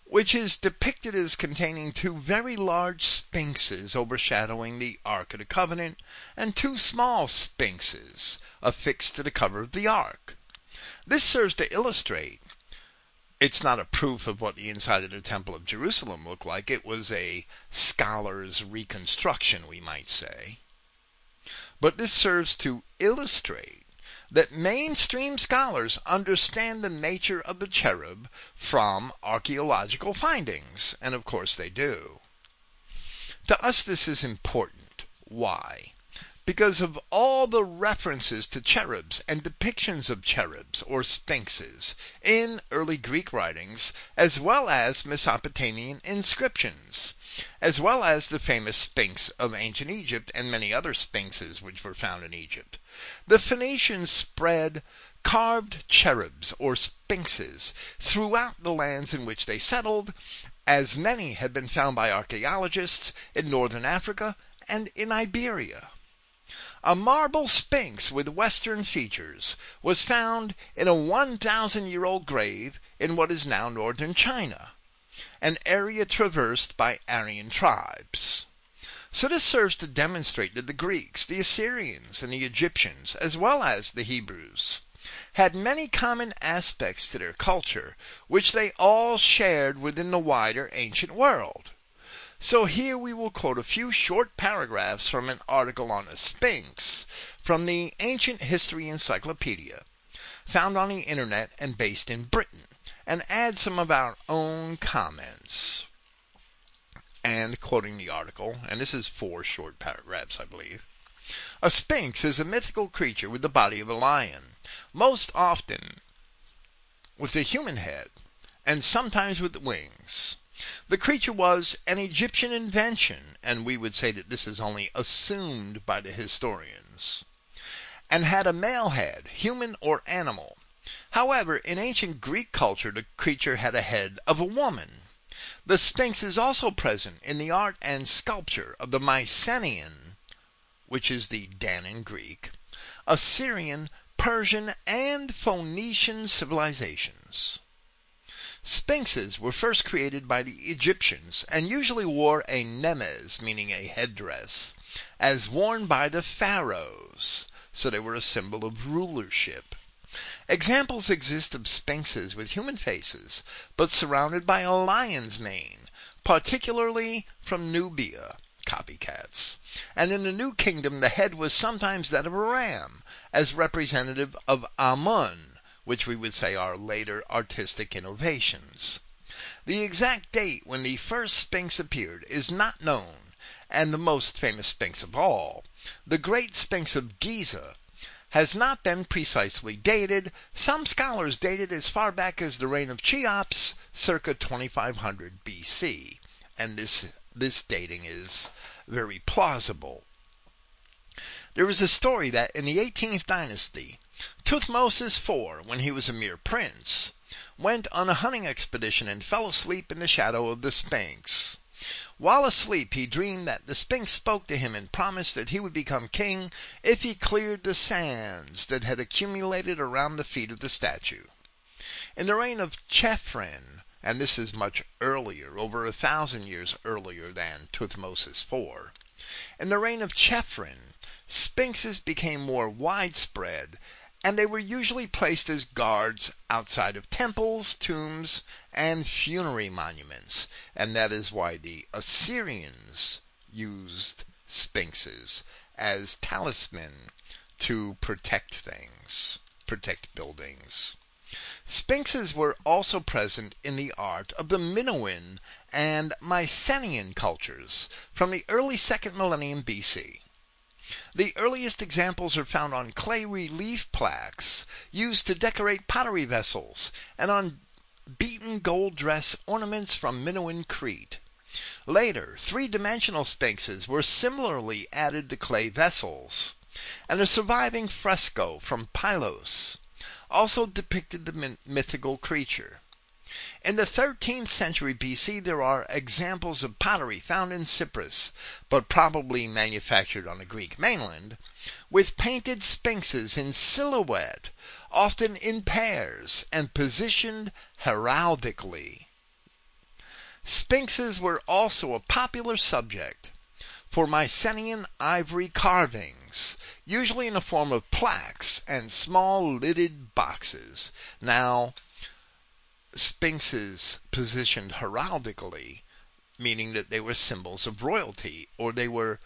which is depicted as containing two very large sphinxes overshadowing the Ark of the Covenant and two small sphinxes affixed to the cover of the Ark. This serves to illustrate, it's not a proof of what the inside of the Temple of Jerusalem looked like, it was a scholar's reconstruction, we might say. But this serves to illustrate that mainstream scholars understand the nature of the cherub from archaeological findings, and of course they do. To us this is important. Why? Because of all the references to cherubs and depictions of cherubs or sphinxes in early Greek writings, as well as Mesopotamian inscriptions, as well as the famous Sphinx of ancient Egypt and many other sphinxes which were found in Egypt, the Phoenicians spread carved cherubs or sphinxes throughout the lands in which they settled, as many have been found by archaeologists in northern Africa and in Iberia. A marble sphinx with Western features was found in a one thousand year old grave in what is now northern China, an area traversed by Aryan tribes. So this serves to demonstrate that the Greeks, the Assyrians, and the Egyptians, as well as the Hebrews, had many common aspects to their culture, which they all shared within the wider ancient world. So here we will quote a few short paragraphs from an article on a sphinx from the Ancient History Encyclopedia, found on the internet and based in Britain, and add some of our own comments. And quoting the article, and this is four short paragraphs, I believe. A sphinx is a mythical creature with the body of a lion, most often with a human head, and sometimes with wings. The creature was an Egyptian invention, and we would say that this is only assumed by the historians, and had a male head, human or animal. However, in ancient Greek culture, the creature had a head of a woman. The Sphinx is also present in the art and sculpture of the Mycenaean, which is the Danan Greek, Assyrian, Persian, and Phoenician civilizations. Sphinxes were first created by the Egyptians and usually wore a nemes, meaning a headdress, as worn by the pharaohs, so they were a symbol of rulership. Examples exist of sphinxes with human faces, but surrounded by a lion's mane, particularly from Nubia, copycats. And in the New Kingdom, the head was sometimes that of a ram, as representative of Amun, which we would say are later artistic innovations. The exact date when the first Sphinx appeared is not known, and the most famous Sphinx of all, the Great Sphinx of Giza, has not been precisely dated. Some scholars date it as far back as the reign of Cheops, circa twenty-five hundred B C, and this this dating is very plausible. There is a story that in the eighteenth dynasty, Thutmosis the fourth, when he was a mere prince, went on a hunting expedition and fell asleep in the shadow of the Sphinx. While asleep, he dreamed that the Sphinx spoke to him and promised that he would become king if he cleared the sands that had accumulated around the feet of the statue. In the reign of Chephren, and this is much earlier, over a thousand years earlier than Thutmosis the fourth, in the reign of Chephren, sphinxes became more widespread, and they were usually placed as guards outside of temples, tombs, and funerary monuments. And that is why the Assyrians used sphinxes as talisman to protect things, protect buildings. Sphinxes were also present in the art of the Minoan and Mycenaean cultures from the early second millennium B C. The earliest examples are found on clay relief plaques used to decorate pottery vessels and on beaten gold dress ornaments from Minoan Crete. Later, three-dimensional sphinxes were similarly added to clay vessels, and a surviving fresco from Pylos also depicted the mythical creature. In the thirteenth century B C, there are examples of pottery found in Cyprus, but probably manufactured on the Greek mainland, with painted sphinxes in silhouette, often in pairs and positioned heraldically. Sphinxes were also a popular subject for Mycenaean ivory carvings, usually in the form of plaques and small lidded boxes. Now, sphinxes positioned heraldically, meaning that they were symbols of royalty, or they were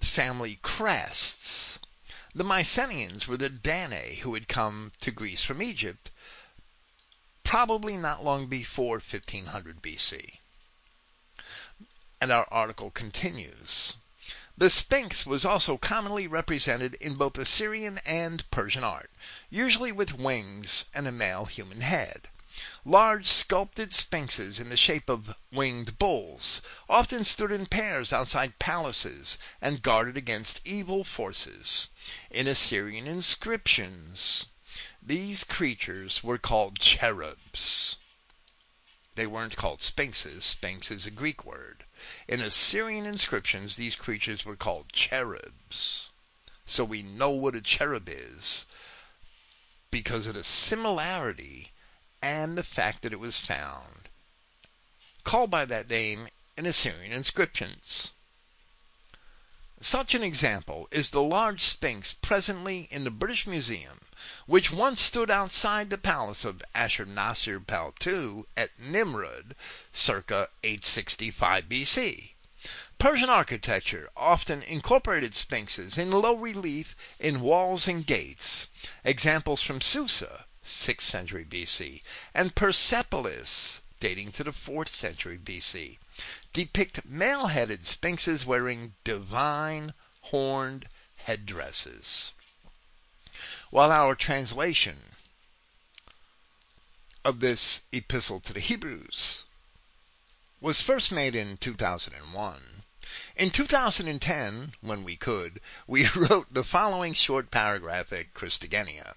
family crests. The Mycenaeans were the Danae who had come to Greece from Egypt, probably not long before fifteen hundred B C. And our article continues. The Sphinx was also commonly represented in both Assyrian and Persian art, usually with wings and a male human head. Large sculpted sphinxes in the shape of winged bulls often stood in pairs outside palaces and guarded against evil forces. In Assyrian inscriptions, these creatures were called cherubs. They weren't called sphinxes. Sphinx is a Greek word. In Assyrian inscriptions, these creatures were called cherubs. So we know what a cherub is because of the similarity and the fact that it was found, called by that name, in Assyrian inscriptions. Such an example is the large sphinx presently in the British Museum, which once stood outside the palace of Ashurnasir Pal the second at Nimrud, circa eight sixty-five B C. Persian architecture often incorporated sphinxes in low relief in walls and gates. Examples from Susa, sixth century B C, and Persepolis, dating to the fourth century B C, depict male-headed sphinxes wearing divine horned headdresses. While our translation of this epistle to the Hebrews was first made in two thousand one, in two thousand ten, when we could, we wrote the following short paragraph at Christogenia,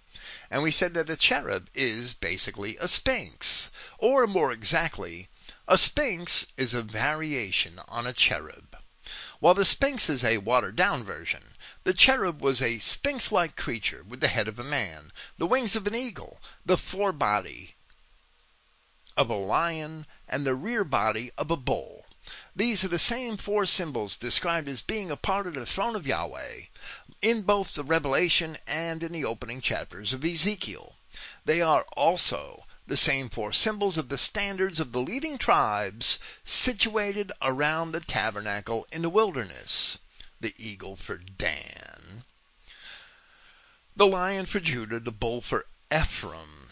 and we said that a cherub is basically a sphinx, or more exactly, a sphinx is a variation on a cherub. While the sphinx is a watered-down version, the cherub was a sphinx-like creature with the head of a man, the wings of an eagle, the forebody of a lion, and the rear body of a bull. These are the same four symbols described as being a part of the throne of Yahweh in both the Revelation and in the opening chapters of Ezekiel. They are also the same four symbols of the standards of the leading tribes situated around the tabernacle in the wilderness. The eagle for Dan, the lion for Judah, the bull for Ephraim,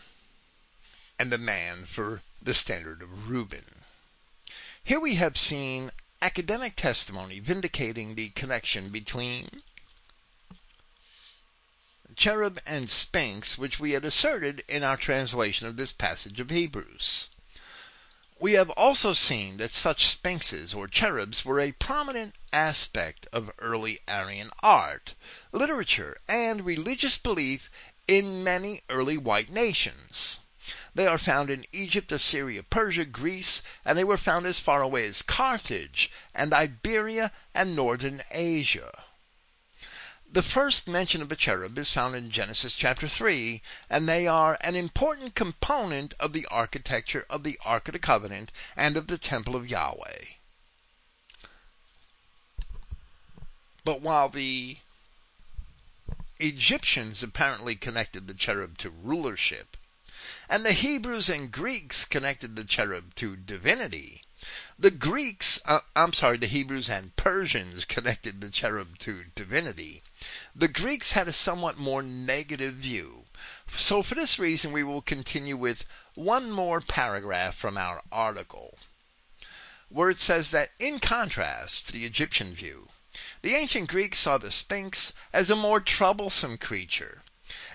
and the man for the standard of Reuben. Here we have seen academic testimony vindicating the connection between cherub and sphinx, which we had asserted in our translation of this passage of Hebrews. We have also seen that such sphinxes or cherubs were a prominent aspect of early Aryan art, literature, and religious belief in many early white nations. They are found in Egypt, Assyria, Persia, Greece, and they were found as far away as Carthage and Iberia and northern Asia. The first mention of a cherub is found in Genesis chapter three, and they are an important component of the architecture of the Ark of the Covenant and of the Temple of Yahweh. But while the Egyptians apparently connected the cherub to rulership, and the Hebrews and Greeks connected the cherub to divinity, The Greeks, uh, I'm sorry, the Hebrews and Persians connected the cherub to divinity. The Greeks had a somewhat more negative view. So for this reason, we will continue with one more paragraph from our article, where it says that in contrast to the Egyptian view, the ancient Greeks saw the Sphinx as a more troublesome creature.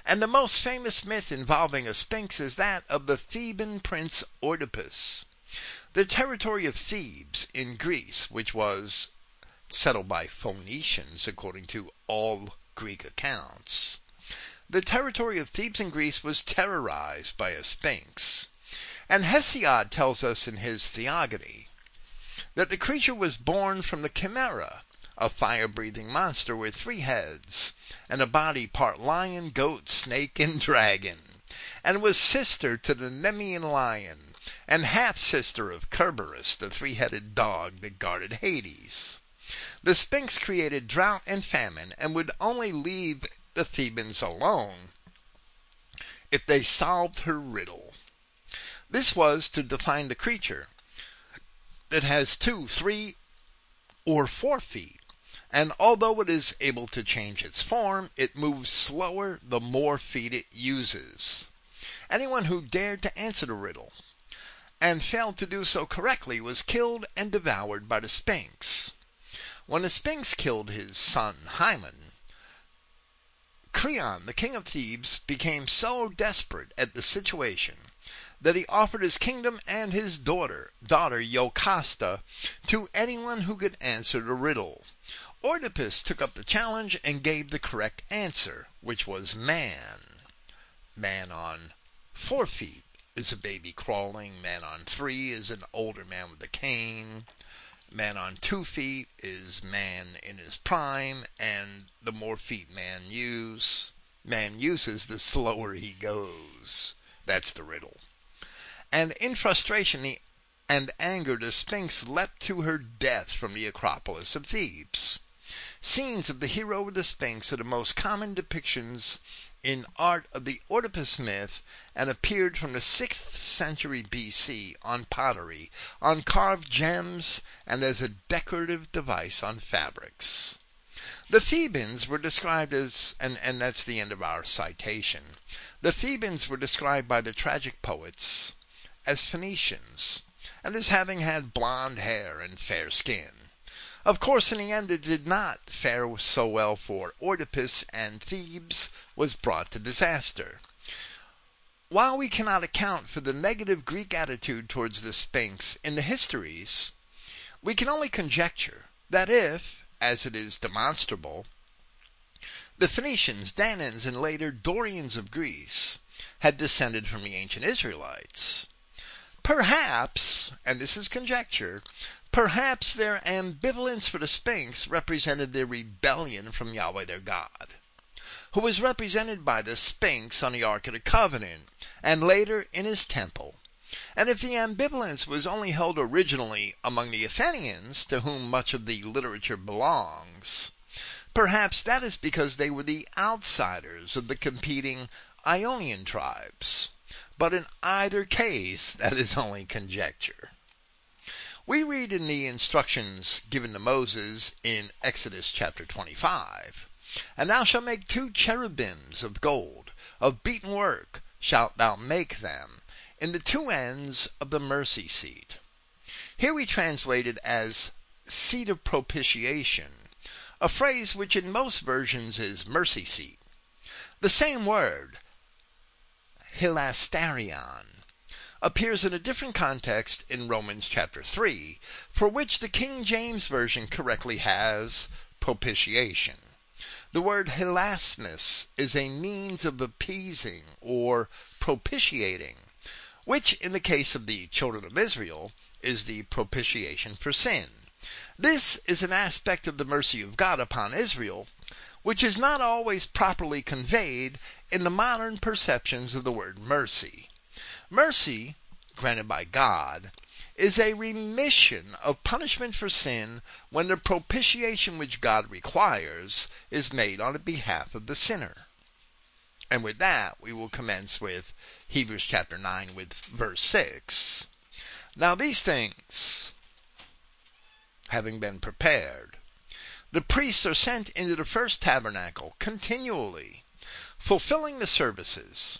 And the most famous myth involving a Sphinx is that of the Theban prince Oedipus. The territory of Thebes in Greece, which was settled by Phoenicians according to all Greek accounts, the territory of Thebes in Greece was terrorized by a sphinx. And Hesiod tells us in his Theogony that the creature was born from the chimera, a fire-breathing monster with three heads and a body part lion, goat, snake, and dragon, and was sister to the Nemean lion, and half-sister of Cerberus, the three-headed dog that guarded Hades. The Sphinx created drought and famine and would only leave the Thebans alone if they solved her riddle. This was to define the creature that has two, three, or four feet, and although it is able to change its form, it moves slower the more feet it uses. Anyone who dared to answer the riddle and failed to do so correctly was killed and devoured by the Sphinx. When the Sphinx killed his son Hymen, Creon, the king of Thebes, became so desperate at the situation that he offered his kingdom and his daughter, daughter Yocasta, to anyone who could answer the riddle. Oedipus took up the challenge and gave the correct answer, which was man. Man on four feet is a baby crawling. Man on three is an older man with a cane. Man on two feet is man in his prime, and the more feet man use, man uses, the slower he goes. That's the riddle. And in frustration and anger, the Sphinx leapt to her death from the Acropolis of Thebes. Scenes of the hero with the Sphinx are the most common depictions in art of the Oedipus myth, and appeared from the sixth century B C on pottery, on carved gems, and as a decorative device on fabrics. The Thebans were described as, and, and that's the end of our citation, the Thebans were described by the tragic poets as Phoenicians, and as having had blonde hair and fair skin. Of course, in the end, it did not fare so well for Oedipus, and Thebes was brought to disaster. While we cannot account for the negative Greek attitude towards the Sphinx in the histories, we can only conjecture that if, as it is demonstrable, the Phoenicians, Danaans, and later Dorians of Greece had descended from the ancient Israelites, perhaps, and this is conjecture, perhaps their ambivalence for the Sphinx represented their rebellion from Yahweh their God, who was represented by the Sphinx on the Ark of the Covenant and later in his temple. And if the ambivalence was only held originally among the Athenians, to whom much of the literature belongs, perhaps that is because they were the outsiders of the competing Ionian tribes. But in either case, that is only conjecture. We read in the instructions given to Moses in Exodus chapter twenty-five, "And thou shalt make two cherubims of gold, of beaten work shalt thou make them, in the two ends of the mercy seat." Here we translate it as seat of propitiation, a phrase which in most versions is mercy seat. The same word, hilasterion, appears in a different context in Romans chapter three, for which the King James Version correctly has propitiation. The word hilasnes is a means of appeasing or propitiating, which in the case of the children of Israel is the propitiation for sin. This is an aspect of the mercy of God upon Israel, which is not always properly conveyed in the modern perceptions of the word mercy. Mercy, granted by God, is a remission of punishment for sin when the propitiation which God requires is made on behalf of the sinner. And with that, we will commence with Hebrews chapter nine with verse six. Now these things, having been prepared, the priests are sent into the first tabernacle continually, fulfilling the services.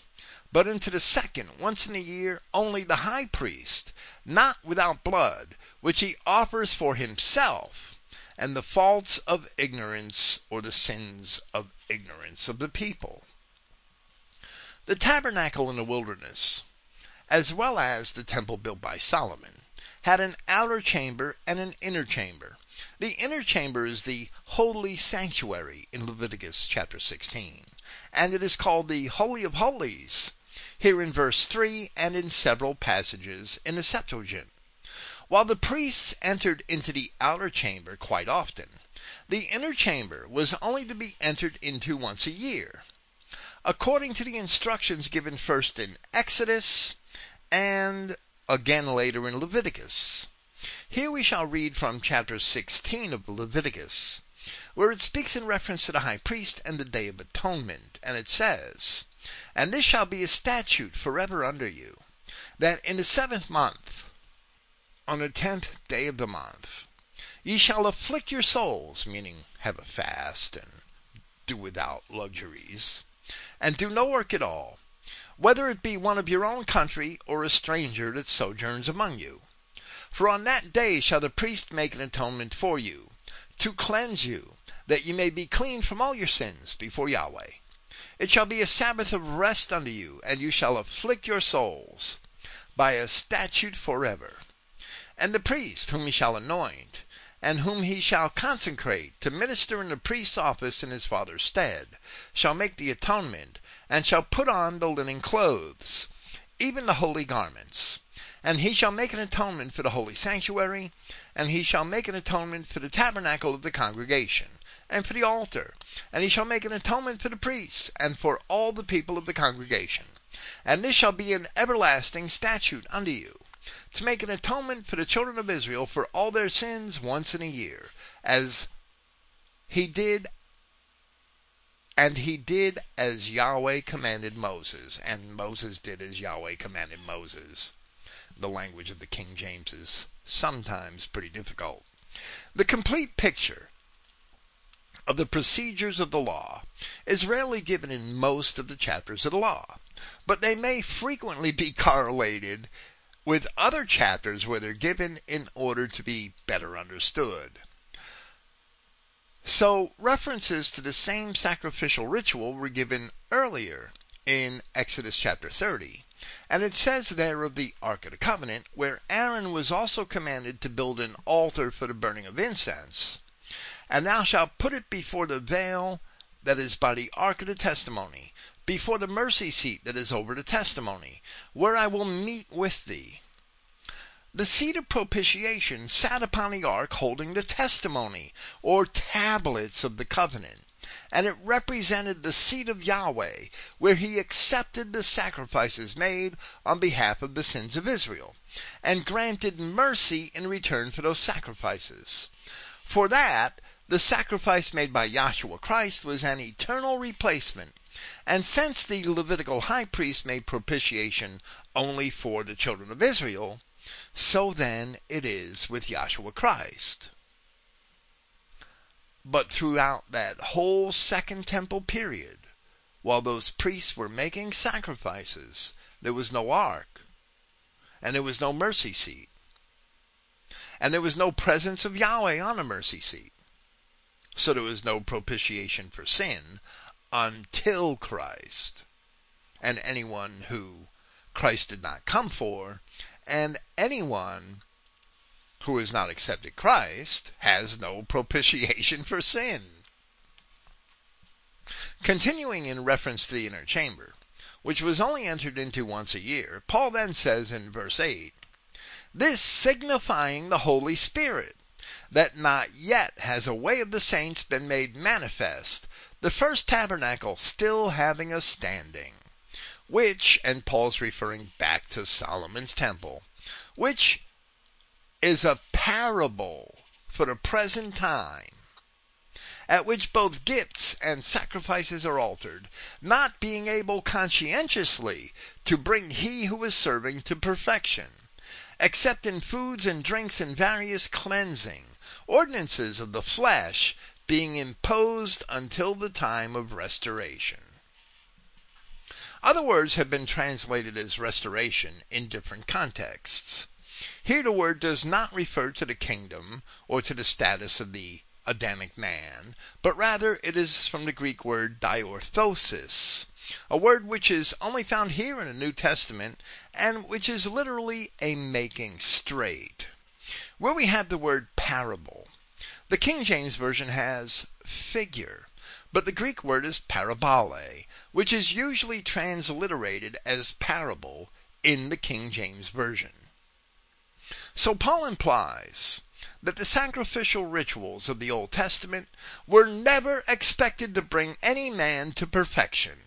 But into the second, once in a year, only the high priest, not without blood, which he offers for himself, and the faults of ignorance, or the sins of ignorance of the people. The tabernacle in the wilderness, as well as the temple built by Solomon, had an outer chamber and an inner chamber. The inner chamber is the holy sanctuary in Leviticus chapter sixteen, and it is called the Holy of Holies here in verse three and in several passages in the Septuagint. While the priests entered into the outer chamber quite often, the inner chamber was only to be entered into once a year, according to the instructions given first in Exodus and again later in Leviticus. Here we shall read from chapter sixteen of Leviticus, where it speaks in reference to the high priest and the Day of Atonement, and it says, "And this shall be a statute forever under you, that in the seventh month, on the tenth day of the month, ye shall afflict your souls," meaning have a fast and do without luxuries, "and do no work at all, whether it be one of your own country or a stranger that sojourns among you. For on that day shall the priest make an atonement for you, to cleanse you, that ye may be clean from all your sins before Yahweh. It shall be a Sabbath of rest unto you, and you shall afflict your souls by a statute forever. And the priest whom he shall anoint, and whom he shall consecrate to minister in the priest's office in his father's stead, shall make the atonement, and shall put on the linen clothes, even the holy garments. And he shall make an atonement for the holy sanctuary, and he shall make an atonement for the tabernacle of the congregation, and for the altar, and he shall make an atonement for the priests, and for all the people of the congregation. And this shall be an everlasting statute unto you, to make an atonement for the children of Israel for all their sins once in a year, as he did, and he did as Yahweh commanded Moses, and Moses did as Yahweh commanded Moses." The language of the King James is sometimes pretty difficult. The complete picture of the procedures of the law is rarely given in most of the chapters of the law, but they may frequently be correlated with other chapters where they're given in order to be better understood. So references to the same sacrificial ritual were given earlier in Exodus chapter thirty. And it says there of the Ark of the Covenant, where Aaron was also commanded to build an altar for the burning of incense. "And thou shalt put it before the veil that is by the Ark of the Testimony, before the mercy seat that is over the testimony, where I will meet with thee." The seat of propitiation sat upon the Ark holding the testimony, or tablets of the covenant. And it represented the seat of Yahweh, where he accepted the sacrifices made on behalf of the sins of Israel, and granted mercy in return for those sacrifices. For that, the sacrifice made by Yahshua Christ was an eternal replacement, and since the Levitical high priest made propitiation only for the children of Israel, so then it is with Yahshua Christ. But throughout that whole Second Temple period, while those priests were making sacrifices, there was no ark, and there was no mercy seat, and there was no presence of Yahweh on a mercy seat. So there was no propitiation for sin until Christ, and anyone who Christ did not come for, and anyone who has not accepted Christ has no propitiation for sin. Continuing in reference to the inner chamber, which was only entered into once a year, Paul then says in verse eight, "This signifying the Holy Spirit, that not yet has a way of the saints been made manifest, the first tabernacle still having a standing," which, and Paul's referring back to Solomon's temple, which is a parable for the present time, at which both gifts and sacrifices are altered, not being able conscientiously to bring he who is serving to perfection, except in foods and drinks and various cleansing, ordinances of the flesh being imposed until the time of restoration. Other words have been translated as restoration in different contexts. Here the word does not refer to the kingdom or to the status of the Adamic man, but rather it is from the Greek word diorthosis, a word which is only found here in the New Testament and which is literally a making straight. Where we have the word parable, the King James Version has figure, but the Greek word is parabole, which is usually transliterated as parable in the King James Version. So Paul implies that the sacrificial rituals of the Old Testament were never expected to bring any man to perfection.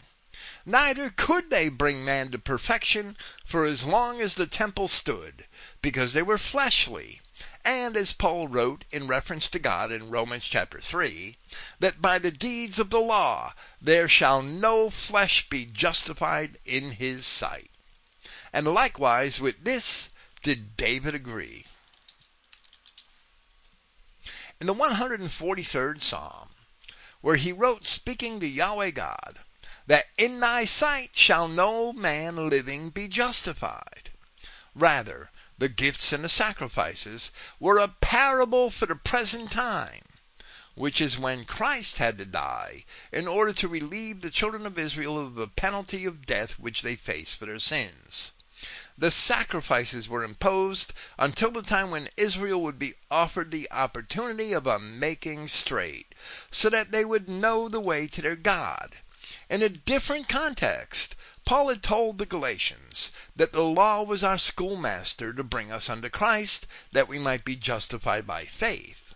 Neither could they bring man to perfection for as long as the temple stood, because they were fleshly. And as Paul wrote in reference to God in Romans chapter three, that by the deeds of the law there shall no flesh be justified in his sight. And likewise with this did David agree. In the one hundred forty-third Psalm, where he wrote, speaking to Yahweh God, that in thy sight shall no man living be justified. Rather, the gifts and the sacrifices were a parable for the present time, which is when Christ had to die in order to relieve the children of Israel of the penalty of death which they faced for their sins. The sacrifices were imposed until the time when Israel would be offered the opportunity of a making straight, so that they would know the way to their God. In a different context, Paul had told the Galatians that the law was our schoolmaster to bring us unto Christ, that we might be justified by faith.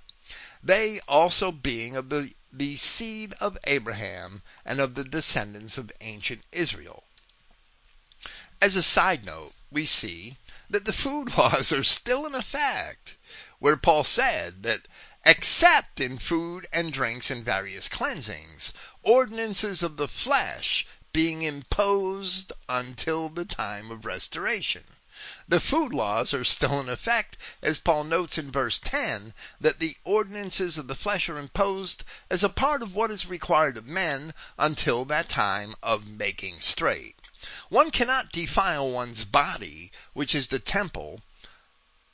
They also being of the, the seed of Abraham and of the descendants of ancient Israel. As a side note, we see that the food laws are still in effect, where Paul said that except in food and drinks and various cleansings, ordinances of the flesh being imposed until the time of restoration. The food laws are still in effect, as Paul notes in verse ten, that the ordinances of the flesh are imposed as a part of what is required of men until that time of making straight. One cannot defile one's body, which is the temple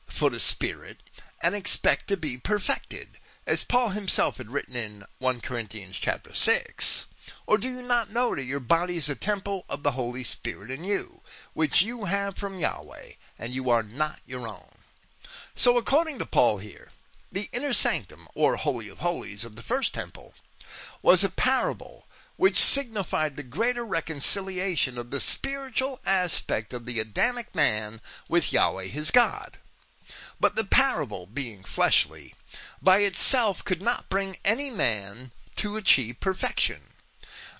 for the Spirit, and expect to be perfected, as Paul himself had written in First Corinthians chapter six. Or do you not know that your body is a temple of the Holy Spirit in you, which you have from Yahweh, and you are not your own? So according to Paul here, the inner sanctum, or Holy of Holies, of the first temple, was a parable which signified the greater reconciliation of the spiritual aspect of the Adamic man with Yahweh his God. But the parable, being fleshly, by itself could not bring any man to achieve perfection.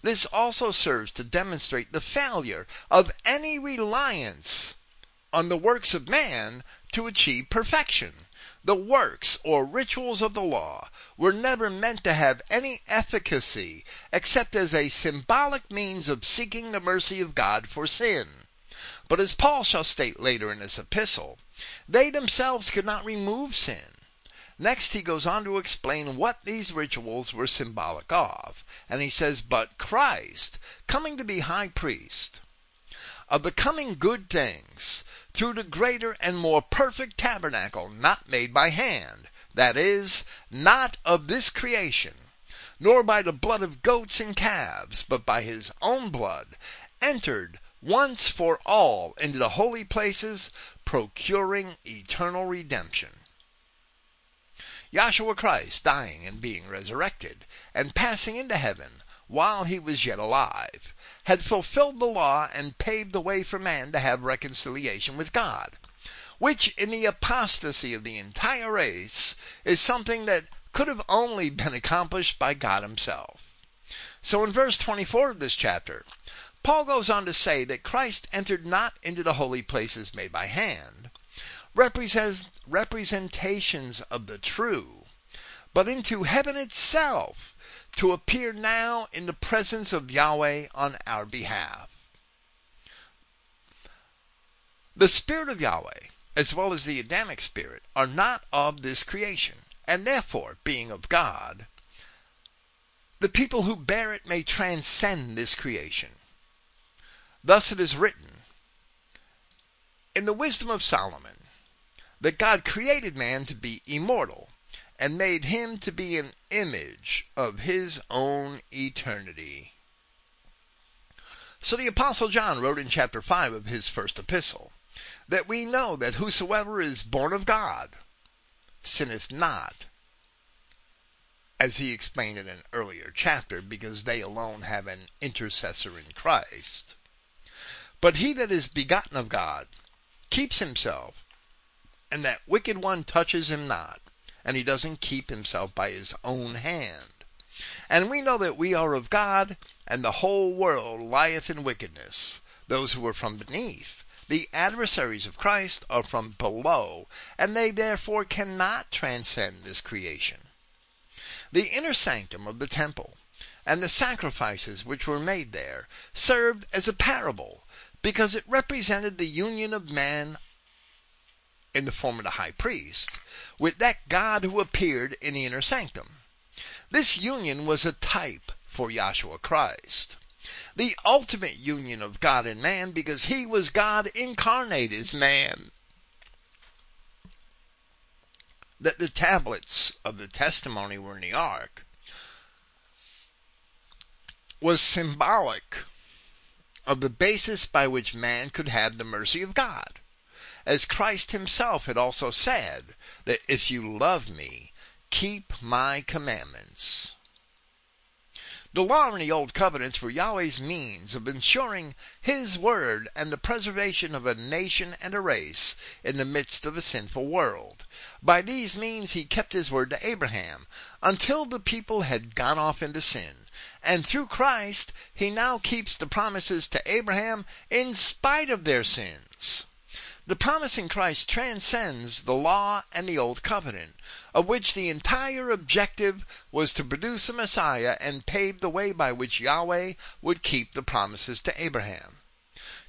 This also serves to demonstrate the failure of any reliance on the works of man to achieve perfection. The works or rituals of the law were never meant to have any efficacy except as a symbolic means of seeking the mercy of God for sin. But as Paul shall state later in his epistle, they themselves could not remove sin. Next he goes on to explain what these rituals were symbolic of, and he says, "But Christ, coming to be high priest of the coming good things, through the greater and more perfect tabernacle, not made by hand, that is, not of this creation, nor by the blood of goats and calves, but by his own blood, entered once for all into the holy places, procuring eternal redemption. Yahshua Christ dying and being resurrected, and passing into heaven while he was yet alive, had fulfilled the law and paved the way for man to have reconciliation with God, which in the apostasy of the entire race is something that could have only been accomplished by God himself. So in verse twenty-four of this chapter, Paul goes on to say that Christ entered not into the holy places made by hand, represent, representations of the true, but into heaven itself, to appear now in the presence of Yahweh on our behalf. The Spirit of Yahweh, as well as the Adamic Spirit, are not of this creation, and therefore, being of God, the people who bear it may transcend this creation. Thus it is written, in the wisdom of Solomon, that God created man to be immortal, and made him to be an image of his own eternity. So the Apostle John wrote in chapter five of his first epistle, that we know that whosoever is born of God sinneth not, as he explained in an earlier chapter, because they alone have an intercessor in Christ. But he that is begotten of God keeps himself, and that wicked one touches him not, and he doesn't keep himself by his own hand. And we know that we are of God, and the whole world lieth in wickedness. Those who are from beneath, the adversaries of Christ, are from below, and they therefore cannot transcend this creation. The inner sanctum of the temple, and the sacrifices which were made there, served as a parable, because it represented the union of man in the form of the high priest, with that God who appeared in the inner sanctum. This union was a type for Yahshua Christ, the ultimate union of God and man, because he was God incarnate as man. That the tablets of the testimony were in the ark was symbolic of the basis by which man could have the mercy of God, as Christ himself had also said, that if you love me, keep my commandments. The law and the old covenants were Yahweh's means of ensuring his word and the preservation of a nation and a race in the midst of a sinful world. By these means he kept his word to Abraham until the people had gone off into sin. And through Christ he now keeps the promises to Abraham in spite of their sins. The promise in Christ transcends the law and the old covenant, of which the entire objective was to produce a Messiah and pave the way by which Yahweh would keep the promises to Abraham.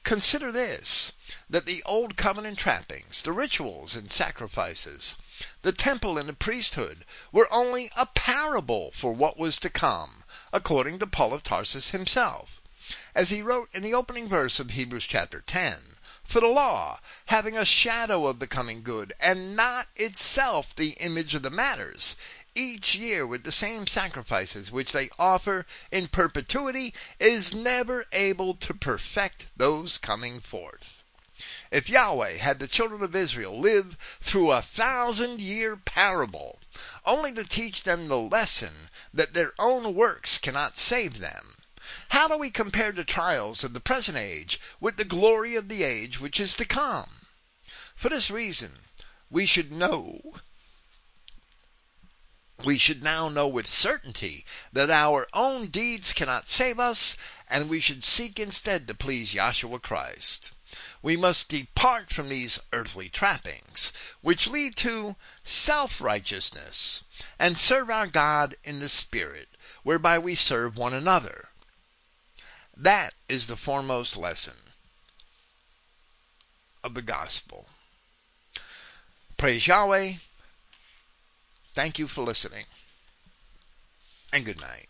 Consider this, that the old covenant trappings, the rituals and sacrifices, the temple and the priesthood, were only a parable for what was to come, according to Paul of Tarsus himself, as he wrote in the opening verse of Hebrews chapter ten. For the law, having a shadow of the coming good, and not itself the image of the matters, each year with the same sacrifices which they offer in perpetuity, is never able to perfect those coming forth. If Yahweh had the children of Israel live through a thousand-year parable, only to teach them the lesson that their own works cannot save them, how do we compare the trials of the present age with the glory of the age which is to come? For this reason, we should know, we should now know with certainty that our own deeds cannot save us, and we should seek instead to please Yahshua Christ. We must depart from these earthly trappings, which lead to self-righteousness, and serve our God in the Spirit, whereby we serve one another. That is the foremost lesson of the gospel. Praise Yahweh. Thank you for listening. And good night.